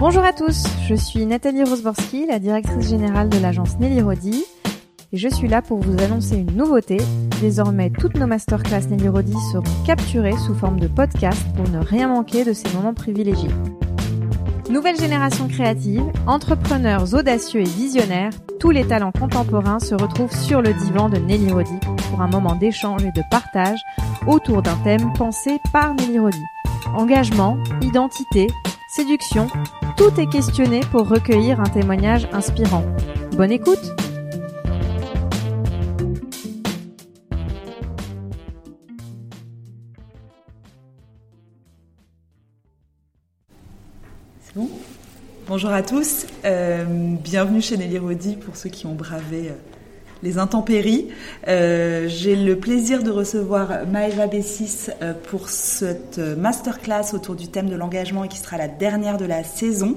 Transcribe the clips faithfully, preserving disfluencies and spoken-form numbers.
Bonjour à tous, je suis Nathalie Rosborski, la directrice générale de l'agence Nelly Rodi, et je suis là pour vous annoncer une nouveauté. Désormais, toutes nos masterclass Nelly Rodi seront capturées sous forme de podcast pour ne rien manquer de ces moments privilégiés. Nouvelle génération créative, entrepreneurs audacieux et visionnaires, tous les talents contemporains se retrouvent sur le divan de Nelly Rodi pour un moment d'échange et de partage autour d'un thème pensé par Nelly Rodi. Engagement, identité, séduction, tout est questionné pour recueillir un témoignage inspirant. Bonne écoute! Bon. Bonjour à tous, euh, bienvenue chez Nelly Rodi pour ceux qui ont bravé euh, les intempéries. Euh, j'ai le plaisir de recevoir Maëva Bessis euh, pour cette masterclass autour du thème de l'engagement et qui sera la dernière de la saison.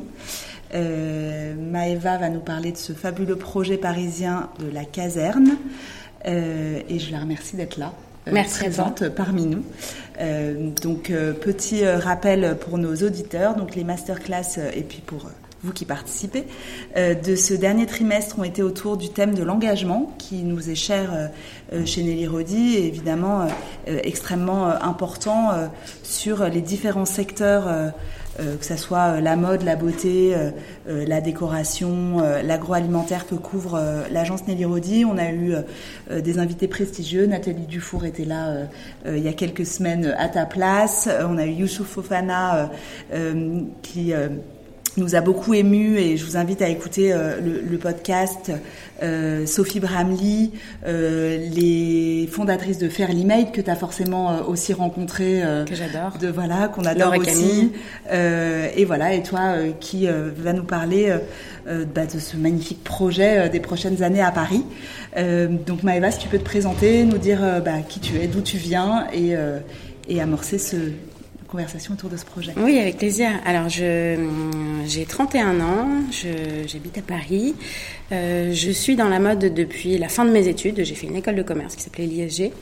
Euh, Maëva va nous parler de ce fabuleux projet parisien de la caserne euh, et je la remercie d'être là. Merci présente parmi nous. Euh, donc, euh, petit euh, rappel pour nos auditeurs. Donc, les masterclass euh, et puis pour euh, vous qui participez euh, de ce dernier trimestre ont été autour du thème de l'engagement qui nous est cher euh, chez Nelly Rodi et évidemment euh, euh, extrêmement euh, important euh, sur les différents secteurs. Euh, Euh, que ça soit euh, la mode, la beauté, euh, euh, la décoration, euh, l'agroalimentaire que couvre euh, l'agence Nelly Rodi. On a eu euh, des invités prestigieux. Nathalie Dufour était là euh, euh, il y a quelques semaines à ta place. Euh, on a eu Youssouf Fofana euh, euh, qui... Euh, nous a beaucoup ému et je vous invite à écouter euh, le, le podcast euh, Sophie Bramley, euh, les fondatrices de Fairly Made que tu as forcément euh, aussi rencontré euh, que j'adore de voilà qu'on adore aussi euh, et voilà et toi euh, qui euh, va nous parler euh, bah, de ce magnifique projet euh, des prochaines années à Paris. Euh, donc Maëva, si tu peux te présenter, nous dire euh, bah, qui tu es, d'où tu viens et euh, et amorcer ce conversation autour de ce projet. Oui, avec plaisir. Alors, je, j'ai trente et un ans, je, j'habite à Paris, euh, je suis dans la mode depuis la fin de mes études. J'ai fait une école de commerce qui s'appelait l'I S G.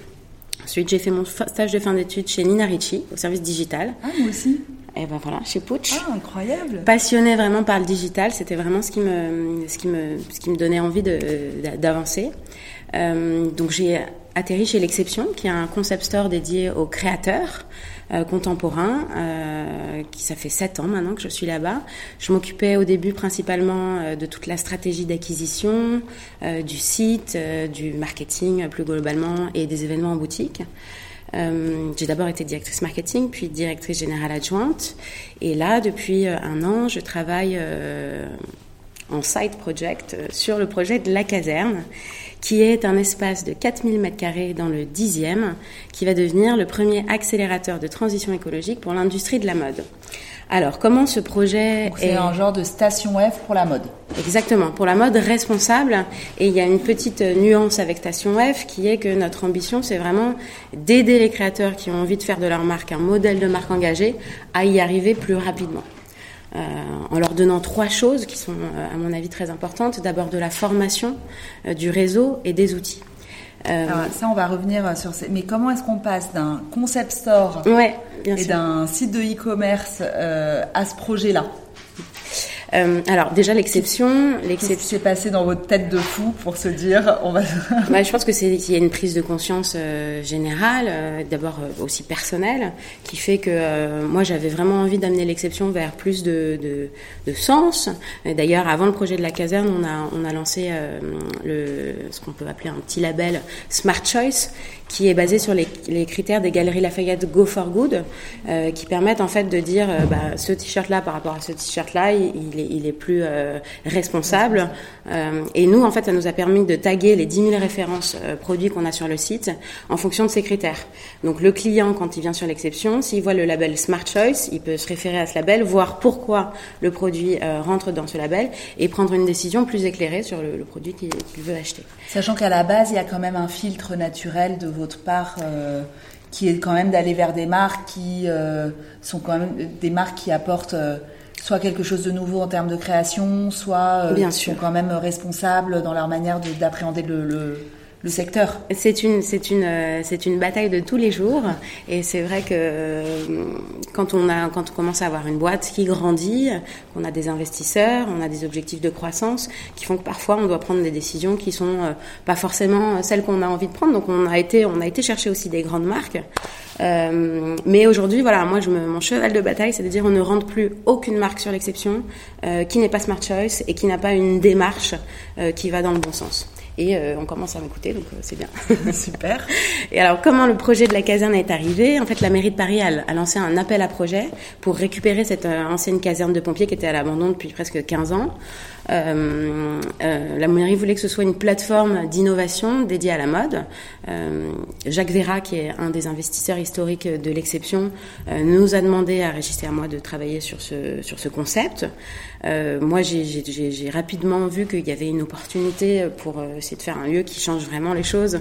Ensuite, j'ai fait mon stage de fin d'études chez Nina Ricci, au service digital. Ah, moi aussi. Et ben voilà, chez Pouch. Ah, incroyable. Passionnée vraiment par le digital, c'était vraiment ce qui me, ce qui me, ce qui me donnait envie de, d'avancer. Euh, donc, j'ai atterri chez l'Exception, qui est un concept store dédié aux créateurs euh, contemporains, euh, qui ça fait sept ans maintenant que je suis là-bas. Je m'occupais au début principalement euh, de toute la stratégie d'acquisition, euh, du site, euh, du marketing euh, plus globalement et des événements en boutique. Euh, j'ai d'abord été directrice marketing, puis directrice générale adjointe. Et là, depuis euh, un an, je travaille euh, en side project euh, sur le projet de la caserne, qui est un espace de quatre mille mètres carrés dans le dixième, qui va devenir le premier accélérateur de transition écologique pour l'industrie de la mode. Alors, comment ce projet Donc, c'est est... un genre de Station F pour la mode. Exactement, pour la mode responsable. Et il y a une petite nuance avec Station F, qui est que notre ambition, c'est vraiment d'aider les créateurs qui ont envie de faire de leur marque un modèle de marque engagée à y arriver plus rapidement. Euh, en leur donnant trois choses qui sont, euh, à mon avis, très importantes. D'abord, de la formation, euh, du réseau et des outils. Euh... Alors, ça, on va revenir sur... Ces... Mais comment est-ce qu'on passe d'un concept store ouais, bien et sûr. d'un site de e-commerce euh, à ce projet-là ? Euh, alors déjà l'exception, l'exception. Qu'est-ce qui s'est passé dans votre tête de fou pour se dire on va. Bah, je pense que c'est qu'il y a une prise de conscience euh, générale, euh, d'abord euh, aussi personnelle, qui fait que euh, moi j'avais vraiment envie d'amener l'exception vers plus de de, de sens. Et d'ailleurs avant le projet de la caserne, on a on a lancé euh, le ce qu'on peut appeler un petit label Smart Choice, qui est basé sur les, les critères des Galeries Lafayette Go for Good, euh, qui permettent en fait de dire euh, bah, ce t-shirt-là par rapport à ce t-shirt-là, il, il, est, il est plus euh, responsable. Euh, et nous, en fait, ça nous a permis de taguer les dix mille références euh, produits qu'on a sur le site en fonction de ces critères. Donc le client, quand il vient sur l'exception, s'il voit le label Smart Choice, il peut se référer à ce label, voir pourquoi le produit euh, rentre dans ce label et prendre une décision plus éclairée sur le, le produit qu'il, qu'il veut acheter. Sachant qu'à la base, il y a quand même un filtre naturel de votre part, euh, qui est quand même d'aller vers des marques qui euh, sont quand même des marques qui apportent euh, soit quelque chose de nouveau en termes de création, soit euh, qui sûr. sont quand même responsables dans leur manière de, d'appréhender le, le, le secteur. C'est une, c'est une, c'est une bataille de tous les jours. Et c'est vrai que quand on a, quand on commence à avoir une boîte qui grandit, qu'on a des investisseurs, on a des objectifs de croissance qui font que parfois on doit prendre des décisions qui sont pas forcément celles qu'on a envie de prendre. Donc on a été, on a été chercher aussi des grandes marques. Euh, mais aujourd'hui, voilà, moi, je me, mon cheval de bataille, c'est de dire on ne rentre plus aucune marque sur l'Exception euh, qui n'est pas Smart Choice et qui n'a pas une démarche euh, qui va dans le bon sens. Et euh, on commence à m'écouter, donc euh, c'est bien. Super. Et alors, comment le projet de la caserne est arrivé ? En fait, la mairie de Paris a, a lancé un appel à projet pour récupérer cette euh, ancienne caserne de pompiers qui était à l'abandon depuis presque quinze ans. Euh, euh, la mairie voulait que ce soit une plateforme d'innovation dédiée à la mode. Euh, Jacques Vérat, qui est un des investisseurs historiques de l'Exception, euh, nous a demandé à Régis et à moi de travailler sur ce, sur ce concept. Euh, moi, j'ai, j'ai, j'ai rapidement vu qu'il y avait une opportunité pour euh, essayer de faire un lieu qui change vraiment les choses.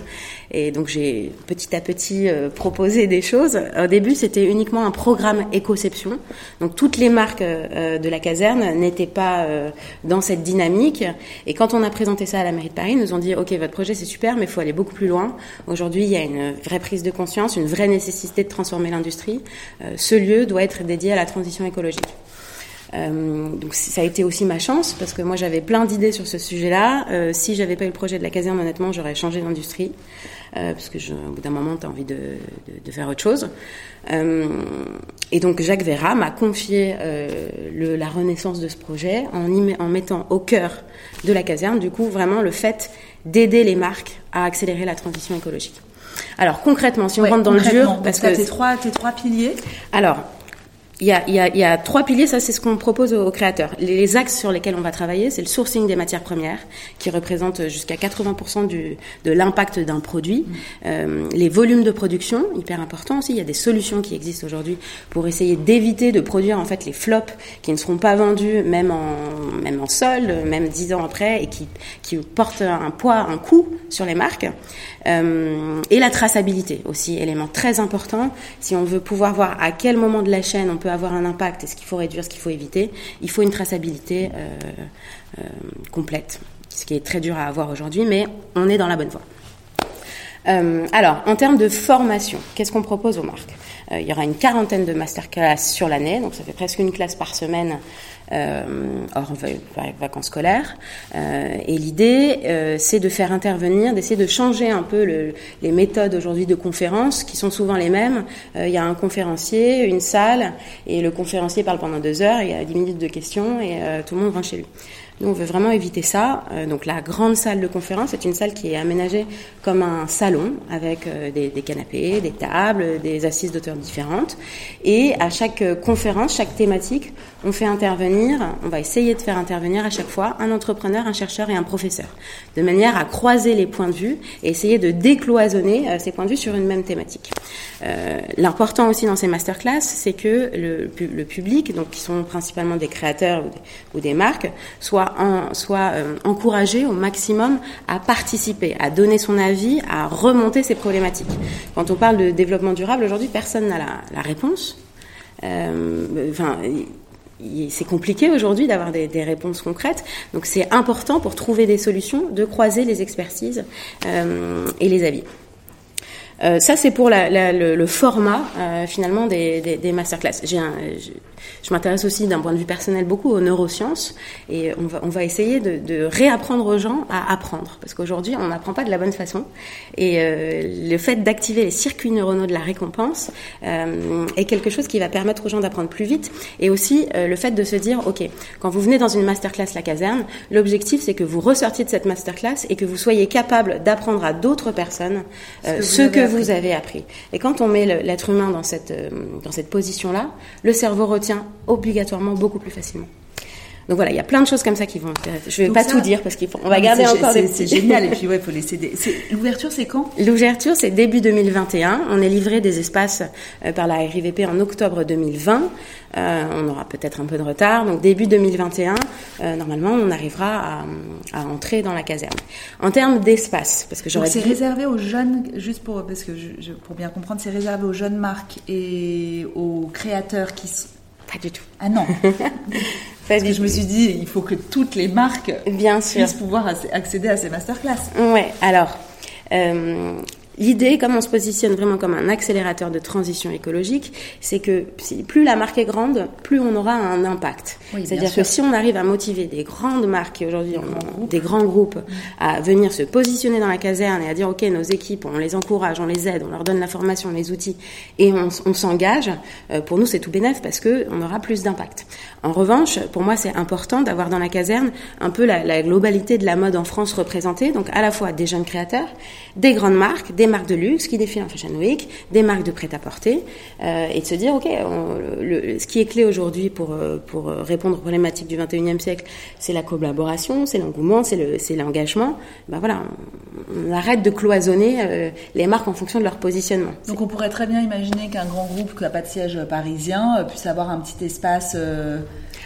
Et donc, j'ai petit à petit euh, proposé des choses. Au début, c'était uniquement un programme écoception. Donc, toutes les marques euh, de la caserne n'étaient pas euh, dans cette dynamique. Et quand on a présenté ça à la mairie de Paris, ils nous ont dit « Ok, votre projet, c'est super, mais il faut aller beaucoup plus loin. Aujourd'hui, il y a une vraie prise de conscience, une vraie nécessité de transformer l'industrie. Euh, ce lieu doit être dédié à la transition écologique. » Euh, donc ça a été aussi ma chance parce que moi j'avais plein d'idées sur ce sujet-là. Euh, si j'avais pas eu le projet de la caserne, honnêtement, j'aurais changé d'industrie euh, parce que je, au bout d'un moment, t'as envie de, de, de faire autre chose. Euh, et donc Jacques Vérat m'a confié euh, le, la renaissance de ce projet en, y met, en mettant au cœur de la caserne, du coup, vraiment le fait d'aider les marques à accélérer la transition écologique. Alors concrètement, si on ouais, rentre dans le dur, parce que tes trois, tes trois piliers. Alors Il y, a, il, y a, il y a trois piliers, ça c'est ce qu'on propose aux créateurs. Les, les axes sur lesquels on va travailler, c'est le sourcing des matières premières, qui représente jusqu'à quatre-vingts pour cent du, de l'impact d'un produit. Mmh. Euh, les volumes de production, hyper important aussi. Il y a des solutions qui existent aujourd'hui pour essayer d'éviter de produire en fait les flops qui ne seront pas vendus, même en, même en solde, même dix ans après, et qui, qui portent un poids, un coût sur les marques. Euh, et la traçabilité aussi, élément très important. Si on veut pouvoir voir à quel moment de la chaîne on peut avoir un impact et ce qu'il faut réduire, ce qu'il faut éviter, il faut une traçabilité euh, euh, complète, ce qui est très dur à avoir aujourd'hui, mais on est dans la bonne voie. Euh, alors, en termes de formation, qu'est-ce qu'on propose aux marques ? Euh, il y aura une quarantaine de masterclass sur l'année, donc ça fait presque une classe par semaine euh, hors vacances scolaires. Euh, et l'idée, euh, c'est de faire intervenir, d'essayer de changer un peu le, les méthodes aujourd'hui de conférences, qui sont souvent les mêmes. Euh, il y a un conférencier, une salle, et le conférencier parle pendant deux heures, il y a dix minutes de questions, et euh, tout le monde rentre chez lui. Nous, on veut vraiment éviter ça. Euh, donc, la grande salle de conférence est une salle qui est aménagée comme un salon avec euh, des, des canapés, des tables, des assises d'auteurs différentes. Et à chaque euh, conférence, chaque thématique, on fait intervenir, on va essayer de faire intervenir à chaque fois un entrepreneur, un chercheur et un professeur, de manière à croiser les points de vue et essayer de décloisonner euh, ces points de vue sur une même thématique. Euh, l'important aussi dans ces masterclass, c'est que le, le public, donc qui sont principalement des créateurs ou des, ou des marques, soit En, soit euh, encouragé au maximum à participer, à donner son avis, à remonter ses problématiques. Quand on parle de développement durable, aujourd'hui, personne n'a la, la réponse. Euh, enfin, y, y, c'est compliqué aujourd'hui d'avoir des, des réponses concrètes. Donc, c'est important pour trouver des solutions de croiser les expertises euh, et les avis. Euh, ça, c'est pour la, la, le, le format, euh, finalement, des, des, des masterclass. J'ai un, je, je m'intéresse aussi, d'un point de vue personnel, beaucoup aux neurosciences. Et on va, on va essayer de, de réapprendre aux gens à apprendre. Parce qu'aujourd'hui, on n'apprend pas de la bonne façon. Et euh, le fait d'activer les circuits neuronaux de la récompense euh, est quelque chose qui va permettre aux gens d'apprendre plus vite. Et aussi, euh, le fait de se dire, OK, quand vous venez dans une masterclass la caserne, l'objectif, c'est que vous ressortiez de cette masterclass et que vous soyez capable d'apprendre à d'autres personnes euh, ce que vous vous avez appris. Et quand on met le, l'être humain dans cette, dans cette position-là, le cerveau retient obligatoirement beaucoup plus facilement. Donc voilà, il y a plein de choses comme ça qui vont. Je ne vais donc pas ça, tout dire parce qu'on va garder encore des petits. C'est génial. Et puis ouais, faut laisser des. C'est... L'ouverture, c'est quand ? L'ouverture, c'est début deux mille vingt et un. On est livré des espaces euh, par la R I V P en octobre deux mille vingt. Euh, on aura peut-être un peu de retard. Donc début deux mille vingt et un, euh, normalement, on arrivera à, à entrer dans la caserne. En termes d'espace, parce que j'aurais. Donc c'est pu... réservé aux jeunes, juste pour parce que je, je, pour bien comprendre, c'est réservé aux jeunes marques et aux créateurs qui. Pas du tout. Ah non. Parce que je me suis dit, il faut que toutes les marques Bien sûr. Puissent pouvoir accéder à ces masterclass. Ouais. Alors, Euh, L'idée, comme on se positionne vraiment comme un accélérateur de transition écologique, c'est que plus la marque est grande, plus on aura un impact. Oui, c'est-à-dire que si on arrive à motiver des grandes marques, et aujourd'hui on, des grands groupes, à venir se positionner dans la caserne et à dire « Ok, nos équipes, on les encourage, on les aide, on leur donne la formation, les outils et on, on s'engage », pour nous c'est tout bénef parce qu'on aura plus d'impact. En revanche, pour moi c'est important d'avoir dans la caserne un peu la, la globalité de la mode en France représentée, donc à la fois des jeunes créateurs, des grandes marques, des marques de luxe qui défilent en Fashion Week, des marques de prêt-à-porter, euh, et de se dire, ok, on, le, ce qui est clé aujourd'hui pour, pour répondre aux problématiques du vingt et unième siècle, c'est la collaboration, c'est l'engouement, c'est, le, c'est l'engagement. Ben voilà, on, on arrête de cloisonner euh, les marques en fonction de leur positionnement. Donc on pourrait très bien imaginer qu'un grand groupe qui n'a pas de siège parisien puisse avoir un petit espace... Euh...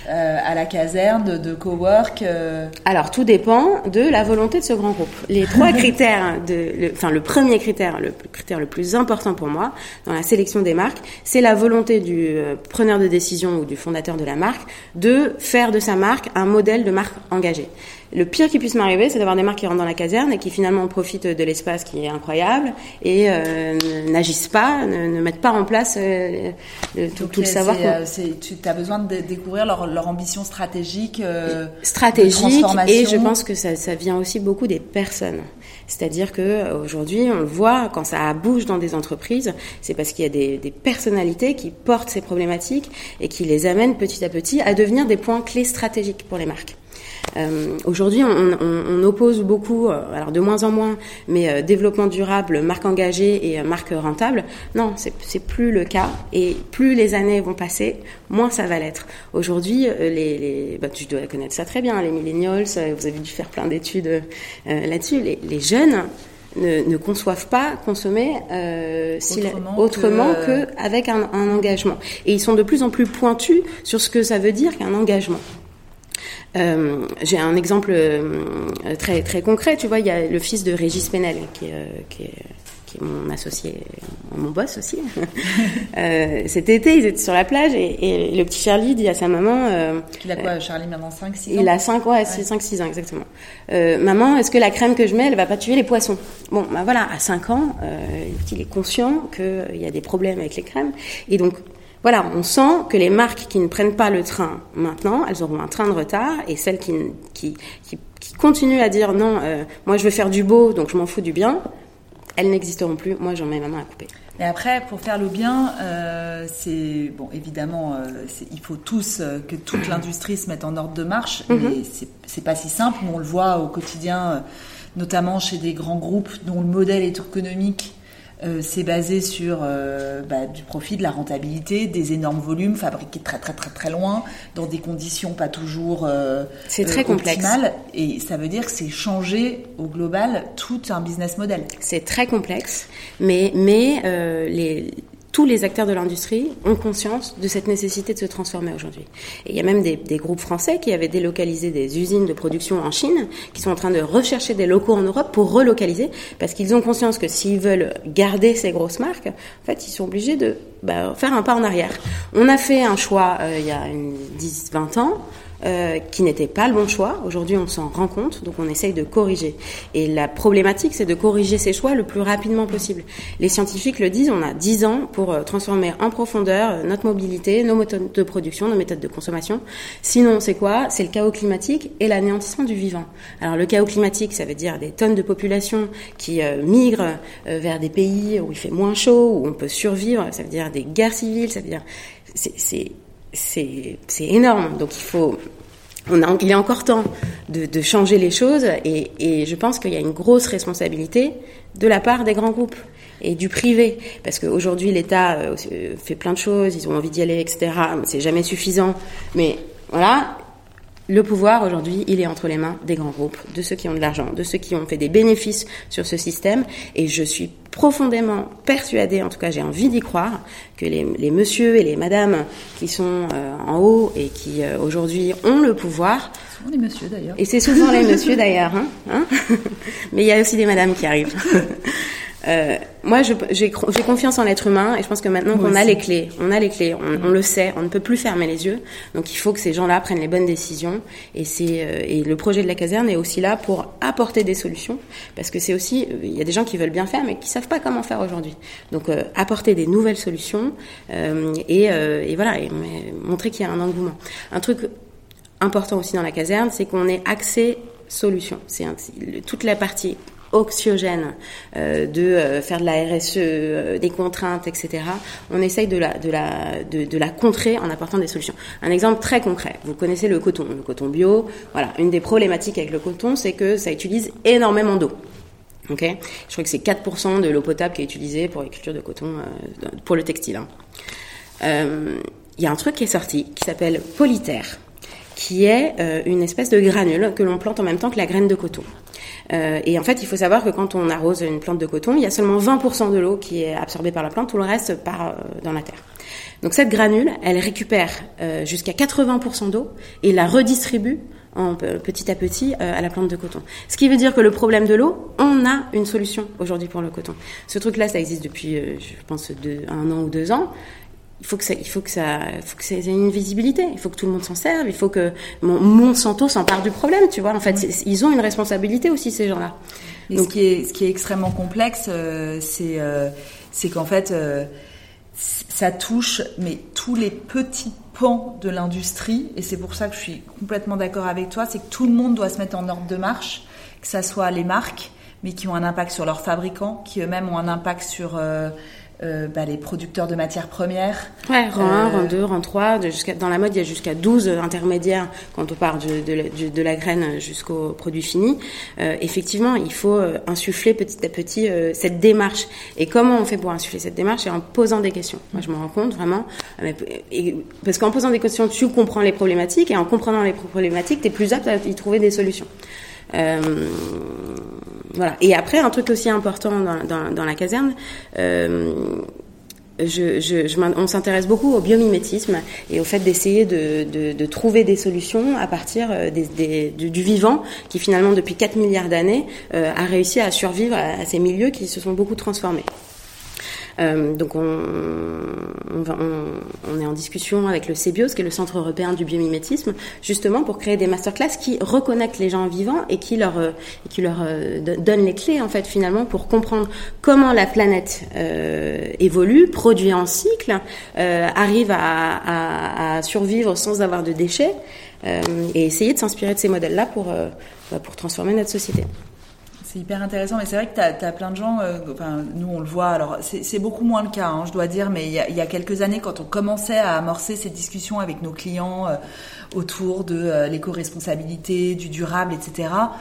Euh, à la caserne, de, de cowork euh... Alors, tout dépend de la volonté de ce grand groupe. Les trois critères, de, le, enfin le premier critère, le critère le plus important pour moi dans la sélection des marques, c'est la volonté du euh, preneur de décision ou du fondateur de la marque de faire de sa marque un modèle de marque engagée. Le pire qui puisse m'arriver, c'est d'avoir des marques qui rentrent dans la caserne et qui finalement profitent de l'espace qui est incroyable et euh, n'agissent pas, ne, ne mettent pas en place euh, le, tout, tout le savoir. C'est, euh, c'est, tu as besoin de découvrir leur, leur ambition stratégique, euh, stratégique, de transformation. Et je pense que ça, ça vient aussi beaucoup des personnes. C'est-à-dire qu'aujourd'hui, on le voit, quand ça bouge dans des entreprises, c'est parce qu'il y a des, des personnalités qui portent ces problématiques et qui les amènent petit à petit à devenir des points clés stratégiques pour les marques. Euh, aujourd'hui, on, on, on oppose beaucoup, alors de moins en moins, mais euh, développement durable, marque engagée et euh, marque rentable. Non, c'est, c'est plus le cas. Et plus les années vont passer, moins ça va l'être. Aujourd'hui, euh, les, les, bah, tu dois connaître ça très bien, les millennials, euh, vous avez dû faire plein d'études euh, là-dessus. Les, les jeunes ne, ne conçoivent pas consommer euh, autrement, autrement que... qu'avec un, un engagement. Et ils sont de plus en plus pointus sur ce que ça veut dire qu'un engagement. Euh, j'ai un exemple euh, très très concret, tu vois, il y a le fils de Régis Penel qui, euh, qui, est, qui est mon associé, mon boss aussi. euh, cet été, ils étaient sur la plage et, et le petit Charlie dit à sa maman... Euh, il a quoi, Charlie, maintenant cinq six ans? Il a cinq, ouais, ouais. cinq six ans, exactement. Euh, maman, est-ce que la crème que je mets, elle va pas tuer les poissons? Bon, ben bah voilà, à cinq ans, euh, le petit, il est conscient qu'il y a des problèmes avec les crèmes et donc... Voilà, on sent que les marques qui ne prennent pas le train maintenant, elles auront un train de retard, et celles qui, qui, qui, qui continuent à dire « Non, euh, moi je veux faire du beau, donc je m'en fous du bien », elles n'existeront plus. Moi, j'en mets ma main à couper. Mais après, pour faire le bien, euh, c'est bon. Évidemment, euh, c'est, il faut tous euh, que toute l'industrie se mette en ordre de marche, mm-hmm. mais c'est, c'est pas si simple. On le voit au quotidien, euh, notamment chez des grands groupes dont le modèle est économique. Euh, c'est basé sur euh, bah, du profit, de la rentabilité, des énormes volumes fabriqués très très très très loin, dans des conditions pas toujours euh, c'est très euh, optimales. Complexe. Et ça veut dire que c'est changer au global tout un business model. C'est très complexe, mais mais euh, les tous les acteurs de l'industrie ont conscience de cette nécessité de se transformer aujourd'hui. Et il y a même des, des groupes français qui avaient délocalisé des usines de production en Chine, qui sont en train de rechercher des locaux en Europe pour relocaliser, parce qu'ils ont conscience que s'ils veulent garder ces grosses marques, en fait, ils sont obligés de bah, faire un pas en arrière. On a fait un choix euh, il y a une, dix, vingt ans, Euh, qui n'était pas le bon choix. Aujourd'hui, on s'en rend compte, donc on essaye de corriger. Et la problématique, c'est de corriger ces choix le plus rapidement possible. Les scientifiques le disent, on a dix ans pour transformer en profondeur notre mobilité, nos méthodes de production, nos méthodes de consommation. Sinon, c'est quoi? C'est le chaos climatique et l'anéantissement du vivant. Alors, le chaos climatique, ça veut dire des tonnes de populations qui euh, migrent euh, vers des pays où il fait moins chaud, où on peut survivre. Ça veut dire des guerres civiles, ça veut dire... C'est... c'est... C'est, c'est énorme, donc il faut, on a, il est encore temps de, de changer les choses et, et je pense qu'il y a une grosse responsabilité de la part des grands groupes et du privé, parce qu'aujourd'hui l'État fait plein de choses, ils ont envie d'y aller, et cetera, c'est jamais suffisant, mais voilà... Le pouvoir, aujourd'hui, il est entre les mains des grands groupes, de ceux qui ont de l'argent, de ceux qui ont fait des bénéfices sur ce système. Et je suis profondément persuadée, en tout cas j'ai envie d'y croire, que les, les messieurs et les madames qui sont euh, en haut et qui, euh, aujourd'hui, ont le pouvoir... Ce sont les messieurs, d'ailleurs. Et c'est souvent les messieurs, d'ailleurs. Hein hein mais il y a aussi des madames qui arrivent. Euh, moi, je, j'ai, j'ai confiance en l'être humain et je pense que maintenant qu'on a les clés, on a les clés, on, on le sait, on ne peut plus fermer les yeux. Donc, il faut que ces gens-là prennent les bonnes décisions. Et c'est et le projet de la caserne est aussi là pour apporter des solutions, parce que c'est aussi, il y a des gens qui veulent bien faire mais qui savent pas comment faire aujourd'hui. Donc, euh, apporter des nouvelles solutions euh, et, euh, et voilà, et, et montrer qu'il y a un engouement. Un truc important aussi dans la caserne, c'est qu'on est axé solution. C'est un, toute la partie oxygène, euh, de euh, faire de la R S E, euh, des contraintes, et cetera. On essaye de la, de, la, de, de la contrer en apportant des solutions. Un exemple très concret, vous connaissez le coton, le coton bio. Voilà, une des problématiques avec le coton, c'est que ça utilise énormément d'eau. Okay, je crois que c'est quatre pour cent de l'eau potable qui est utilisée pour les cultures de coton, euh, pour le textile. Hein. Euh, y a un truc qui est sorti qui s'appelle polyther, qui est euh, une espèce de granule que l'on plante en même temps que la graine de coton. Euh, et en fait, il faut savoir que quand on arrose une plante de coton, il y a seulement vingt pour cent de l'eau qui est absorbée par la plante, tout le reste part euh, dans la terre. Donc cette granule, elle récupère euh, jusqu'à quatre-vingts pour cent d'eau et la redistribue en, petit à petit euh, à la plante de coton. Ce qui veut dire que le problème de l'eau, on a une solution aujourd'hui pour le coton. Ce truc-là, ça existe depuis, euh, je pense, deux, un an ou deux ans. Il faut que ça, il faut que ça, il faut que ça ait une visibilité. Il faut que tout le monde s'en serve. Il faut que Monsanto s'empare du problème, tu vois. En fait, oui. Ils ont une responsabilité aussi, ces gens-là. Et donc, ce qui est, ce qui est extrêmement complexe, euh, c'est, euh, c'est qu'en fait, euh, ça touche, mais tous les petits pans de l'industrie. Et c'est pour ça que je suis complètement d'accord avec toi. C'est que tout le monde doit se mettre en ordre de marche, que ça soit les marques, mais qui ont un impact sur leurs fabricants, qui eux-mêmes ont un impact sur euh, Euh, bah, les producteurs de matières premières. Ouais, rang euh... un, rang deux, rang trois. De jusqu'à, dans la mode, il y a jusqu'à douze intermédiaires quand on part de, de, de, de la graine jusqu'au produit fini. Euh, effectivement, il faut insuffler petit à petit euh, cette démarche. Et comment on fait pour insuffler cette démarche? C'est en posant des questions. Moi, je me rends compte vraiment. Et, parce qu'en posant des questions, tu comprends les problématiques. Et en comprenant les problématiques, tu es plus apte à y trouver des solutions. Euh, voilà. Et après, un truc aussi important dans, dans, dans la caserne, euh, je, je, je, on s'intéresse beaucoup au biomimétisme et au fait d'essayer de, de, de trouver des solutions à partir des, des, du, du vivant qui, finalement, depuis quatre milliards d'années, euh, a réussi à survivre à, à ces milieux qui se sont beaucoup transformés. Euh, donc on, on, va, on, on est en discussion avec le CEBIOS, qui est le Centre européen du biomimétisme, justement pour créer des masterclass qui reconnectent les gens vivants et qui leur, et qui leur donnent les clés en fait finalement pour comprendre comment la planète euh, évolue, produit en cycle, euh, arrive à, à, à survivre sans avoir de déchets euh, et essayer de s'inspirer de ces modèles-là pour, euh, pour transformer notre société. C'est hyper intéressant, mais c'est vrai que t'as, t'as plein de gens, euh, enfin, nous on le voit, alors c'est, c'est beaucoup moins le cas, hein, je dois dire, mais il y a, il y a quelques années, quand on commençait à amorcer ces discussions avec nos clients euh, autour de euh, l'éco-responsabilité, du durable, et cetera,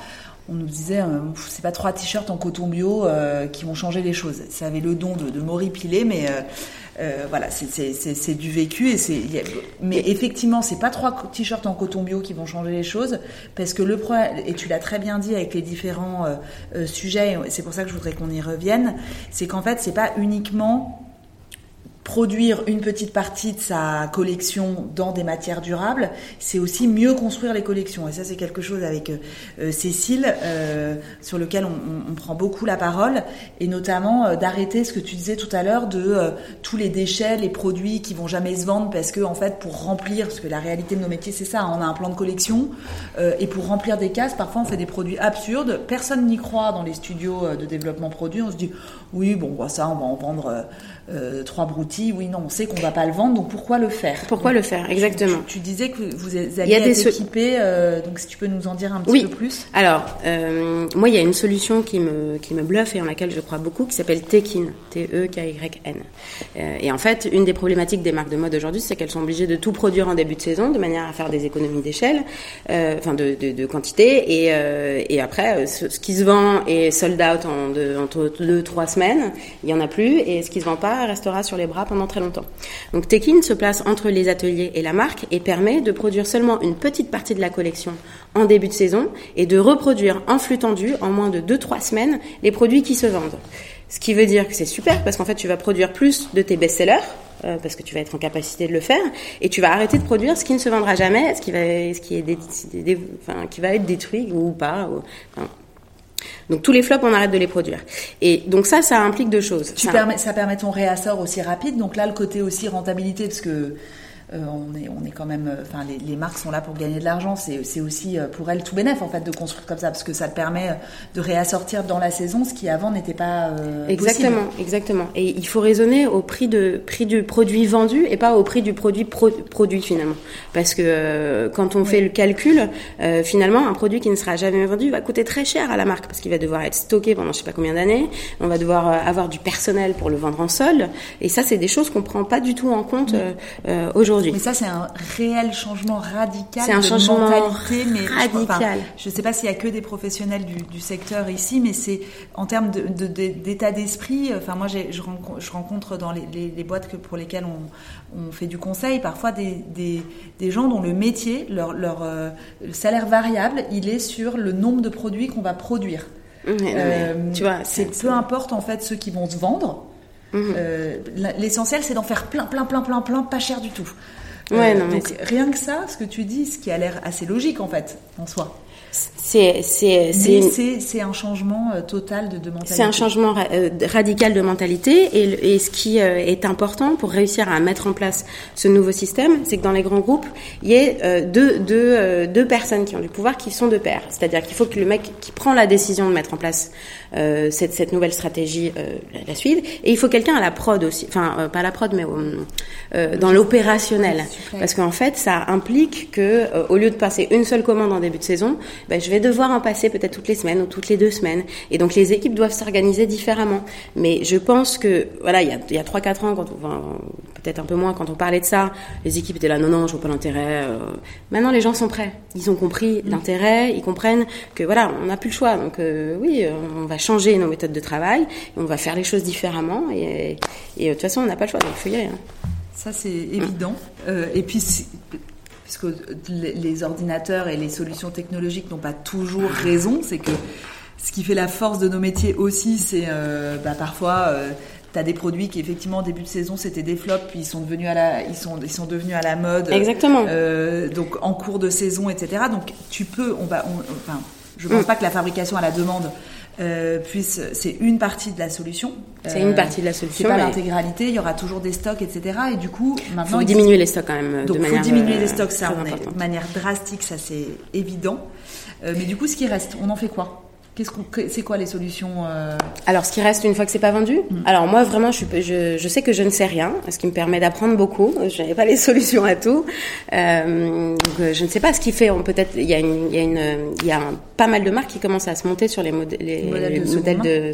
on nous disait, euh, c'est pas trois t-shirts en coton bio euh, qui vont changer les choses. Ça avait le don de, de m'horripiler, mais euh, euh, voilà, c'est, c'est, c'est, c'est du vécu. Et c'est, y a, mais effectivement, c'est pas trois t-shirts en coton bio qui vont changer les choses, parce que le problème, et tu l'as très bien dit avec les différents euh, euh, sujets, et c'est pour ça que je voudrais qu'on y revienne, c'est qu'en fait, c'est pas uniquement produire une petite partie de sa collection dans des matières durables, c'est aussi mieux construire les collections. Et ça, c'est quelque chose avec euh, Cécile, euh, sur lequel on, on, on prend beaucoup la parole, et notamment euh, d'arrêter ce que tu disais tout à l'heure de euh, tous les déchets, les produits qui vont jamais se vendre parce que, en fait, pour remplir, parce que la réalité de nos métiers, c'est ça, hein, on a un plan de collection, euh, et pour remplir des cases, parfois, on fait des produits absurdes. Personne n'y croit dans les studios euh, de développement produit. On se dit, oui, bon, bah, ça, on va en vendre euh, euh, trois broutilles. Oui, non, on sait qu'on ne va pas le vendre, donc pourquoi le faire? Pourquoi donc, le faire, exactement. Tu, tu disais que vous alliez être so- équipés, euh, donc si tu peux nous en dire un petit oui. peu plus. Alors, euh, moi, il y a une solution qui me, qui me bluffe et en laquelle je crois beaucoup, qui s'appelle Tekin, T E K Y N. Euh, et en fait, une des problématiques des marques de mode aujourd'hui, c'est qu'elles sont obligées de tout produire en début de saison, de manière à faire des économies d'échelle, euh, enfin de, de, de quantité, et, euh, et après, ce, ce qui se vend est sold out en deux, entre deux, trois semaines, il n'y en a plus, et ce qui ne se vend pas restera sur les bras pendant très longtemps. Donc Tekin se place entre les ateliers et la marque et permet de produire seulement une petite partie de la collection en début de saison et de reproduire en flux tendu en moins de deux trois semaines les produits qui se vendent. Ce qui veut dire que c'est super parce qu'en fait tu vas produire plus de tes best-sellers euh, parce que tu vas être en capacité de le faire et tu vas arrêter de produire ce qui ne se vendra jamais, ce qui va, ce qui est dé- dé- dé- enfin, qui va être détruit ou pas. Ou, enfin, Donc tous les flops, on arrête de les produire. Et donc ça, ça implique deux choses. Tu ça, permet, ça permet ton réassort aussi rapide. Donc là, le côté aussi rentabilité, parce que euh, on est, on est quand même. Enfin, les, les marques sont là pour gagner de l'argent. C'est, c'est aussi pour elles tout bénéf en fait de construire comme ça, parce que ça te permet de réassortir dans la saison ce qui avant n'était pas. Euh, exactement, possible. exactement. Et il faut raisonner au prix de prix du produit vendu et pas au prix du produit pro, produit finalement, parce que euh, quand on oui. fait le calcul, euh, finalement, un produit qui ne sera jamais vendu va coûter très cher à la marque parce qu'il va devoir être stocké pendant je sais pas combien d'années. On va devoir avoir du personnel pour le vendre en solde. Et ça, c'est des choses qu'on prend pas du tout en compte oui. euh, aujourd'hui. Mais ça, c'est un réel changement radical. C'est un de changement mentalité, mais radical. Je ne sais pas s'il y a que des professionnels du, du secteur ici, mais c'est en termes de, de, de, d'état d'esprit. Enfin, moi, j'ai, je, rencontre, je rencontre dans les, les, les boîtes que, pour lesquelles on, on fait du conseil parfois des, des, des gens dont le métier, leur, leur euh, salaire variable, il est sur le nombre de produits qu'on va produire. Mais, euh, mais, tu vois, c'est, c'est peu importe en fait ceux qui vont se vendre. Mmh. Euh, l'essentiel c'est d'en faire plein plein plein plein plein pas cher du tout ouais, euh, non, donc c'est... rien que ça ce que tu dis, ce qui a l'air assez logique en fait en soi, c'est c'est c'est... c'est, c'est un changement euh, total de, de mentalité, c'est un changement ra- euh, radical de mentalité et, et ce qui euh, est important pour réussir à mettre en place ce nouveau système, c'est que dans les grands groupes il y ait euh, deux, deux, euh, deux personnes qui ont du pouvoir qui sont de pair, c'est-à-dire qu'il faut que le mec qui prend la décision de mettre en place Euh, cette, cette nouvelle stratégie euh, la, la suivre, et il faut quelqu'un à la prod aussi, enfin euh, pas à la prod mais euh, euh, dans l'opérationnel, parce qu'en fait ça implique que euh, au lieu de passer une seule commande en début de saison, ben, je vais devoir en passer peut-être toutes les semaines ou toutes les deux semaines, et donc les équipes doivent s'organiser différemment. Mais je pense que voilà, il y a, il y a trois quatre ans, quand on, enfin, peut-être un peu moins, quand on parlait de ça, les équipes étaient là non non je vois pas l'intérêt, euh... maintenant les gens sont prêts, ils ont compris mmh. l'intérêt, ils comprennent que voilà on n'a plus le choix, donc euh, oui on va changer nos méthodes de travail, on va faire les choses différemment et, et de toute façon on n'a pas le choix, donc il faut y aller. Hein. Ça c'est évident. Euh, et puis puisque les ordinateurs et les solutions technologiques n'ont pas toujours raison, c'est que ce qui fait la force de nos métiers aussi, c'est euh, bah, parfois euh, t'as des produits qui effectivement au début de saison c'était des flops, puis ils sont devenus à la ils sont ils sont devenus à la mode. Exactement. Euh, donc en cours de saison, et cetera. Donc tu peux on va on, enfin je pense mm. pas que la fabrication à la demande Euh, puisse, c'est une partie de la solution. C'est une partie de la solution. C'est pas mais... l'intégralité. Il y aura toujours des stocks, et cetera. Et du coup, maintenant, faut diminuer les stocks quand même. Donc, de faut diminuer euh, les stocks, ça, de manière drastique, ça c'est évident. Euh, mais du coup, ce qui reste, on en fait quoi ? Qu'est-ce qu'on, c'est quoi les solutions euh... Alors, ce qui reste une fois que c'est pas vendu. Mmh. Alors moi, vraiment, je, suis, je, je sais que je ne sais rien, ce qui me permet d'apprendre beaucoup. Je n'avais pas les solutions à tout. Euh, donc, je ne sais pas ce qui fait. On, peut-être il y a, une, il y a, une, il y a un, pas mal de marques qui commencent à se monter sur les, modè- les, les modèles, les de, modèles de,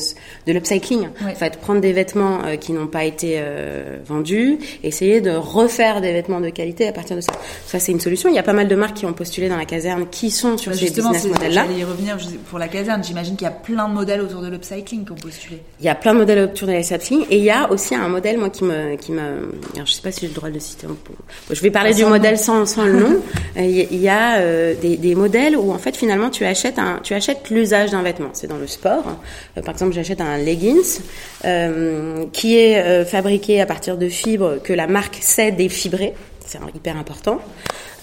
de l'upcycling. Ouais. En fait, prendre des vêtements euh, qui n'ont pas été euh, vendus, essayer de refaire des vêtements de qualité à partir de ça. Ça, c'est une solution. Il y a pas mal de marques qui ont postulé dans la caserne, qui sont sur bah, ces business modèles-là. J'allais y revenir pour la caserne. J'imagine qu'il y a plein de modèles autour de l'upcycling qu'on postule. Il y a plein de modèles autour de l'upcycling, et il y a aussi un modèle, moi, qui me, qui m'a, alors je sais pas si j'ai le droit de le citer. Je vais parler ah, du modèle sans, sans le nom. Il y a euh, des, des modèles où, en fait, finalement, tu achètes un, tu achètes l'usage d'un vêtement. C'est dans le sport. Euh, par exemple, j'achète un leggings, euh, qui est euh, fabriqué à partir de fibres que la marque sait défibrer. C'est hyper important.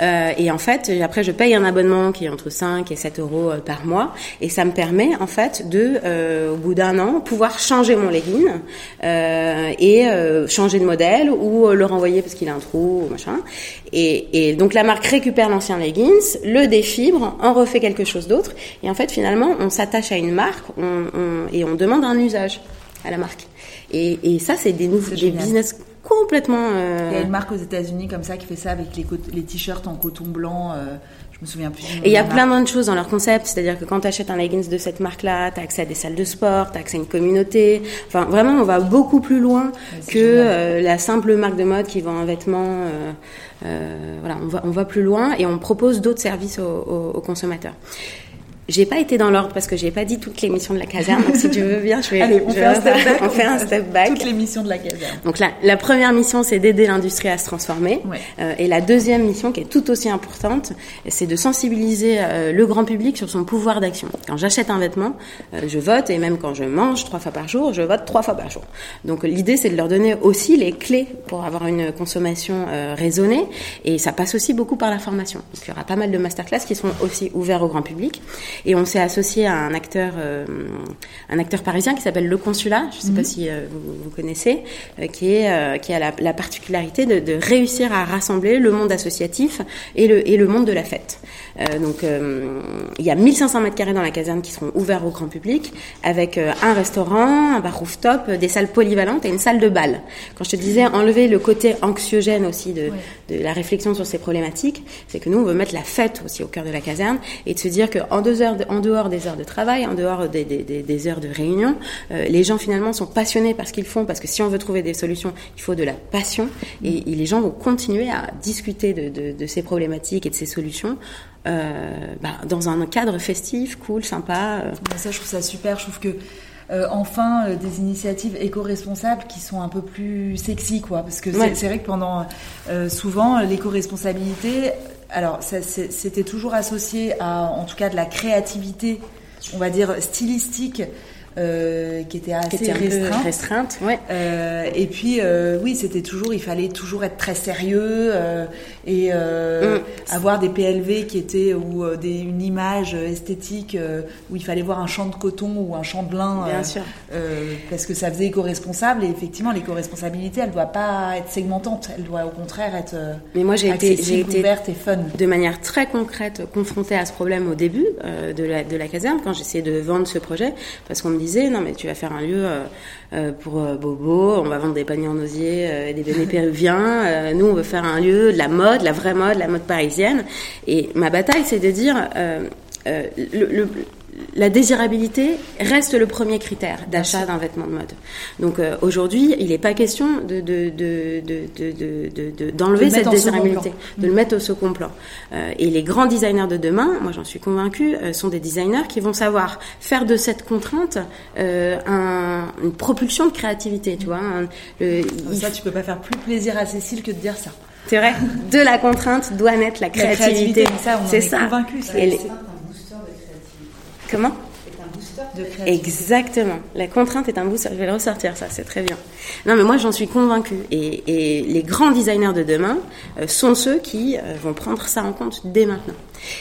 Euh, et en fait, après, je paye un abonnement qui est entre cinq et sept euros par mois. Et ça me permet, en fait, de, euh, au bout d'un an, pouvoir changer mon legging euh, et euh, changer de modèle ou le renvoyer parce qu'il a un trou ou machin. Et, et donc, la marque récupère l'ancien leggings, le défibre, en refait quelque chose d'autre. Et en fait, finalement, on s'attache à une marque on, on, et on demande un usage à la marque. Et, et ça, c'est des, nouveaux, c'est des business... complètement... Euh... Il y a une marque aux États-Unis comme ça qui fait ça avec les, co- les t-shirts en coton blanc... Euh... Je me souviens plus. Et il y a plein d'autres choses dans leur concept, c'est-à-dire que quand tu achètes un leggings de cette marque-là, tu as accès à des salles de sport, tu as accès à une communauté. Enfin, vraiment, on va beaucoup plus loin ouais, que euh, la simple marque de mode qui vend un vêtement. Euh, euh, voilà, on va, on va plus loin et on propose d'autres services aux, aux, aux consommateurs. J'ai pas été dans l'ordre parce que j'ai pas dit toutes les missions de la caserne. Donc si tu veux bien, je vais. Allez, on, je fait, un step back, on fait un step back. Toutes les missions de la caserne. Donc là, la première mission, c'est d'aider l'industrie à se transformer. Ouais. Euh, et la deuxième mission, qui est tout aussi importante, c'est de sensibiliser euh, le grand public sur son pouvoir d'action. Quand j'achète un vêtement, euh, je vote, et même quand je mange trois fois par jour, je vote trois fois par jour. Donc l'idée, c'est de leur donner aussi les clés pour avoir une consommation euh, raisonnée. Et ça passe aussi beaucoup par la formation. Donc il y aura pas mal de masterclass qui seront aussi ouverts au grand public. Et on s'est associé à un acteur, euh, un acteur parisien qui s'appelle Le Consulat, je ne sais mmh. pas si euh, vous, vous connaissez, euh, qui, est, euh, qui a la, la particularité de, de réussir à rassembler le monde associatif et le, et le monde de la fête. Euh, donc, euh, il y a mille cinq cents mètres carrés dans la caserne qui seront ouverts au grand public, avec euh, un restaurant, un bar rooftop, des salles polyvalentes et une salle de bal. Quand je te disais enlever le côté anxiogène aussi de, ouais. de la réflexion sur ces problématiques, c'est que nous, on veut mettre la fête aussi au cœur de la caserne et de se dire qu'en deux heures, de, en dehors des heures de travail, en dehors des, des, des, des heures de réunion, euh, les gens finalement sont passionnés par ce qu'ils font, parce que si on veut trouver des solutions, il faut de la passion, et, et les gens vont continuer à discuter de, de, de ces problématiques et de ces solutions. Euh, bah, dans un cadre festif, cool, sympa. Euh. Ça, je trouve ça super. Je trouve que euh, enfin euh, des initiatives éco-responsables qui sont un peu plus sexy, quoi. Parce que c'est, ouais. c'est vrai que pendant euh, souvent l'éco-responsabilité, alors ça, c'était toujours associé à, en tout cas, de la créativité, on va dire stylistique. Euh, qui était assez qui était restreinte, restreinte ouais. euh, et puis euh, oui c'était toujours, il fallait toujours être très sérieux euh, et euh, mmh. avoir des P L V qui étaient ou euh, des, une image esthétique euh, où il fallait voir un champ de coton ou un champ de lin, bien euh, sûr. Euh, parce que ça faisait éco-responsable, et effectivement l'éco-responsabilité elle doit pas être segmentante, elle doit au contraire être euh, mais moi j'ai été, j'ai été ouverte et fun. De manière très concrète confrontée à ce problème au début euh, de, la, de la caserne quand j'essayais de vendre ce projet, parce qu'on me dit non mais tu vas faire un lieu euh, pour euh, bobo, on va vendre des paniers en osier euh, et des beignets péruviens, euh, nous on veut faire un lieu de la mode, la vraie mode, la mode parisienne, et ma bataille c'est de dire euh, euh, le, le la désirabilité reste le premier critère d'achat d'un vêtement de mode. Donc euh, aujourd'hui, il n'est pas question de, de, de, de, de, de, de, d'enlever de cette désirabilité, de mmh. le mettre au second plan. Euh, et les grands designers de demain, moi j'en suis convaincue, euh, sont des designers qui vont savoir faire de cette contrainte euh, un, une propulsion de créativité. Tu vois, un, le, ça, il... tu peux pas faire plus plaisir à Cécile que de dire ça. C'est vrai. De la contrainte doit naître la créativité. La créativité, ça, on c'est en est ça. Convaincu, ça. Et les... Comment ? C'est un booster de créativité. Exactement. La contrainte est un booster. Je vais le ressortir, ça, c'est très bien. Non, mais moi, j'en suis convaincue. Et, et les grands designers de demain euh, sont ceux qui euh, vont prendre ça en compte dès maintenant.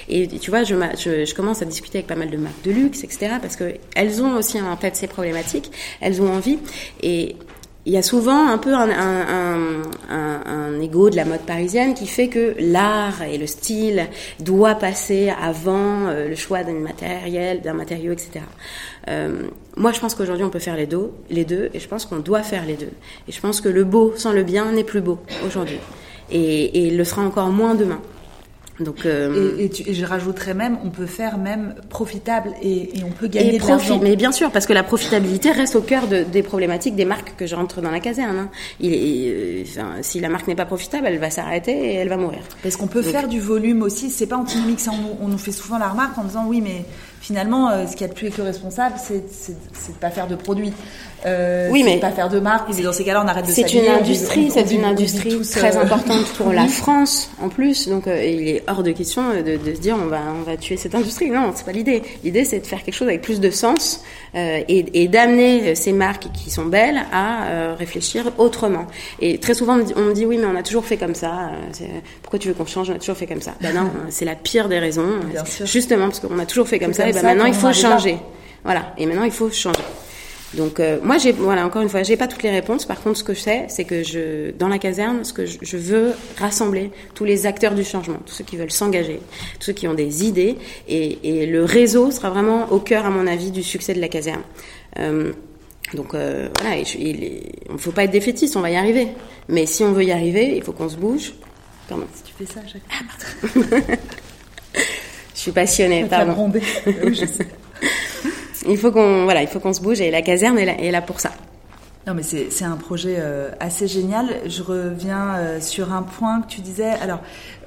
Et tu vois, je, je, je commence à discuter avec pas mal de marques de luxe, et cetera, parce qu'elles ont aussi en tête ces problématiques, elles ont envie. Et il y a souvent un peu un, un, un, un, un égo de la mode parisienne qui fait que l'art et le style doit passer avant euh, le choix d'un matériel, d'un matériau, et cetera. Euh, moi, je pense qu'aujourd'hui, on peut faire les deux, les deux, et je pense qu'on doit faire les deux. Et je pense que le beau sans le bien n'est plus beau aujourd'hui, et, et il le sera encore moins demain. Donc, euh, et, et, tu, et je rajouterais même, on peut faire même profitable et, et on peut gagner de profit, l'argent. Mais bien sûr, parce que la profitabilité reste au cœur de, des problématiques des marques que j'entre dans la caserne. Hein. Il est, enfin, si la marque n'est pas profitable, elle va s'arrêter et elle va mourir. Parce qu'on peut Donc, faire du volume aussi, c'est pas antinomique. Ça, on, on nous fait souvent la remarque en disant oui, mais finalement, euh, ce qu'il y a de plus éco-responsable, c'est, c'est, c'est de pas faire de produits. Euh, oui, mais pas faire de marque. Mais dans ces cas-là, on arrête de s'habiller. C'est une industrie, c'est une industrie très importante pour la France en plus. Donc, euh, il est hors de question de, de se dire on va on va tuer cette industrie. Non, c'est pas l'idée. L'idée, c'est de faire quelque chose avec plus de sens euh, et, et d'amener ces marques qui sont belles à euh, réfléchir autrement. Et très souvent, on me dit, on me dit oui, mais on a toujours fait comme ça. C'est, pourquoi tu veux qu'on change ? On a toujours fait comme ça. Ben non, c'est la pire des raisons. Bien sûr. Justement, parce qu'on a toujours fait comme c'est ça. Comme et ben ça, maintenant, il faut changer. Là. Voilà. Et maintenant, il faut changer. Donc euh, moi j'ai voilà encore une fois j'ai pas toutes les réponses. Par contre, ce que je sais, c'est que je dans la caserne, ce que je, je veux rassembler tous les acteurs du changement, tous ceux qui veulent s'engager, tous ceux qui ont des idées, et, et le réseau sera vraiment au cœur, à mon avis, du succès de la caserne. Euh, donc euh, voilà, il, il, il faut pas être défaitiste, on va y arriver. Mais si on veut y arriver, il faut qu'on se bouge. Pardon. Si tu fais ça, Jacques. Ah pardon. Je suis passionnée. Pardon. Oui, je sais. Il faut qu'on voilà, il faut qu'on se bouge, et la caserne est là, est là pour ça. Non mais c'est c'est un projet euh, assez génial. Je reviens euh, sur un point que tu disais. Alors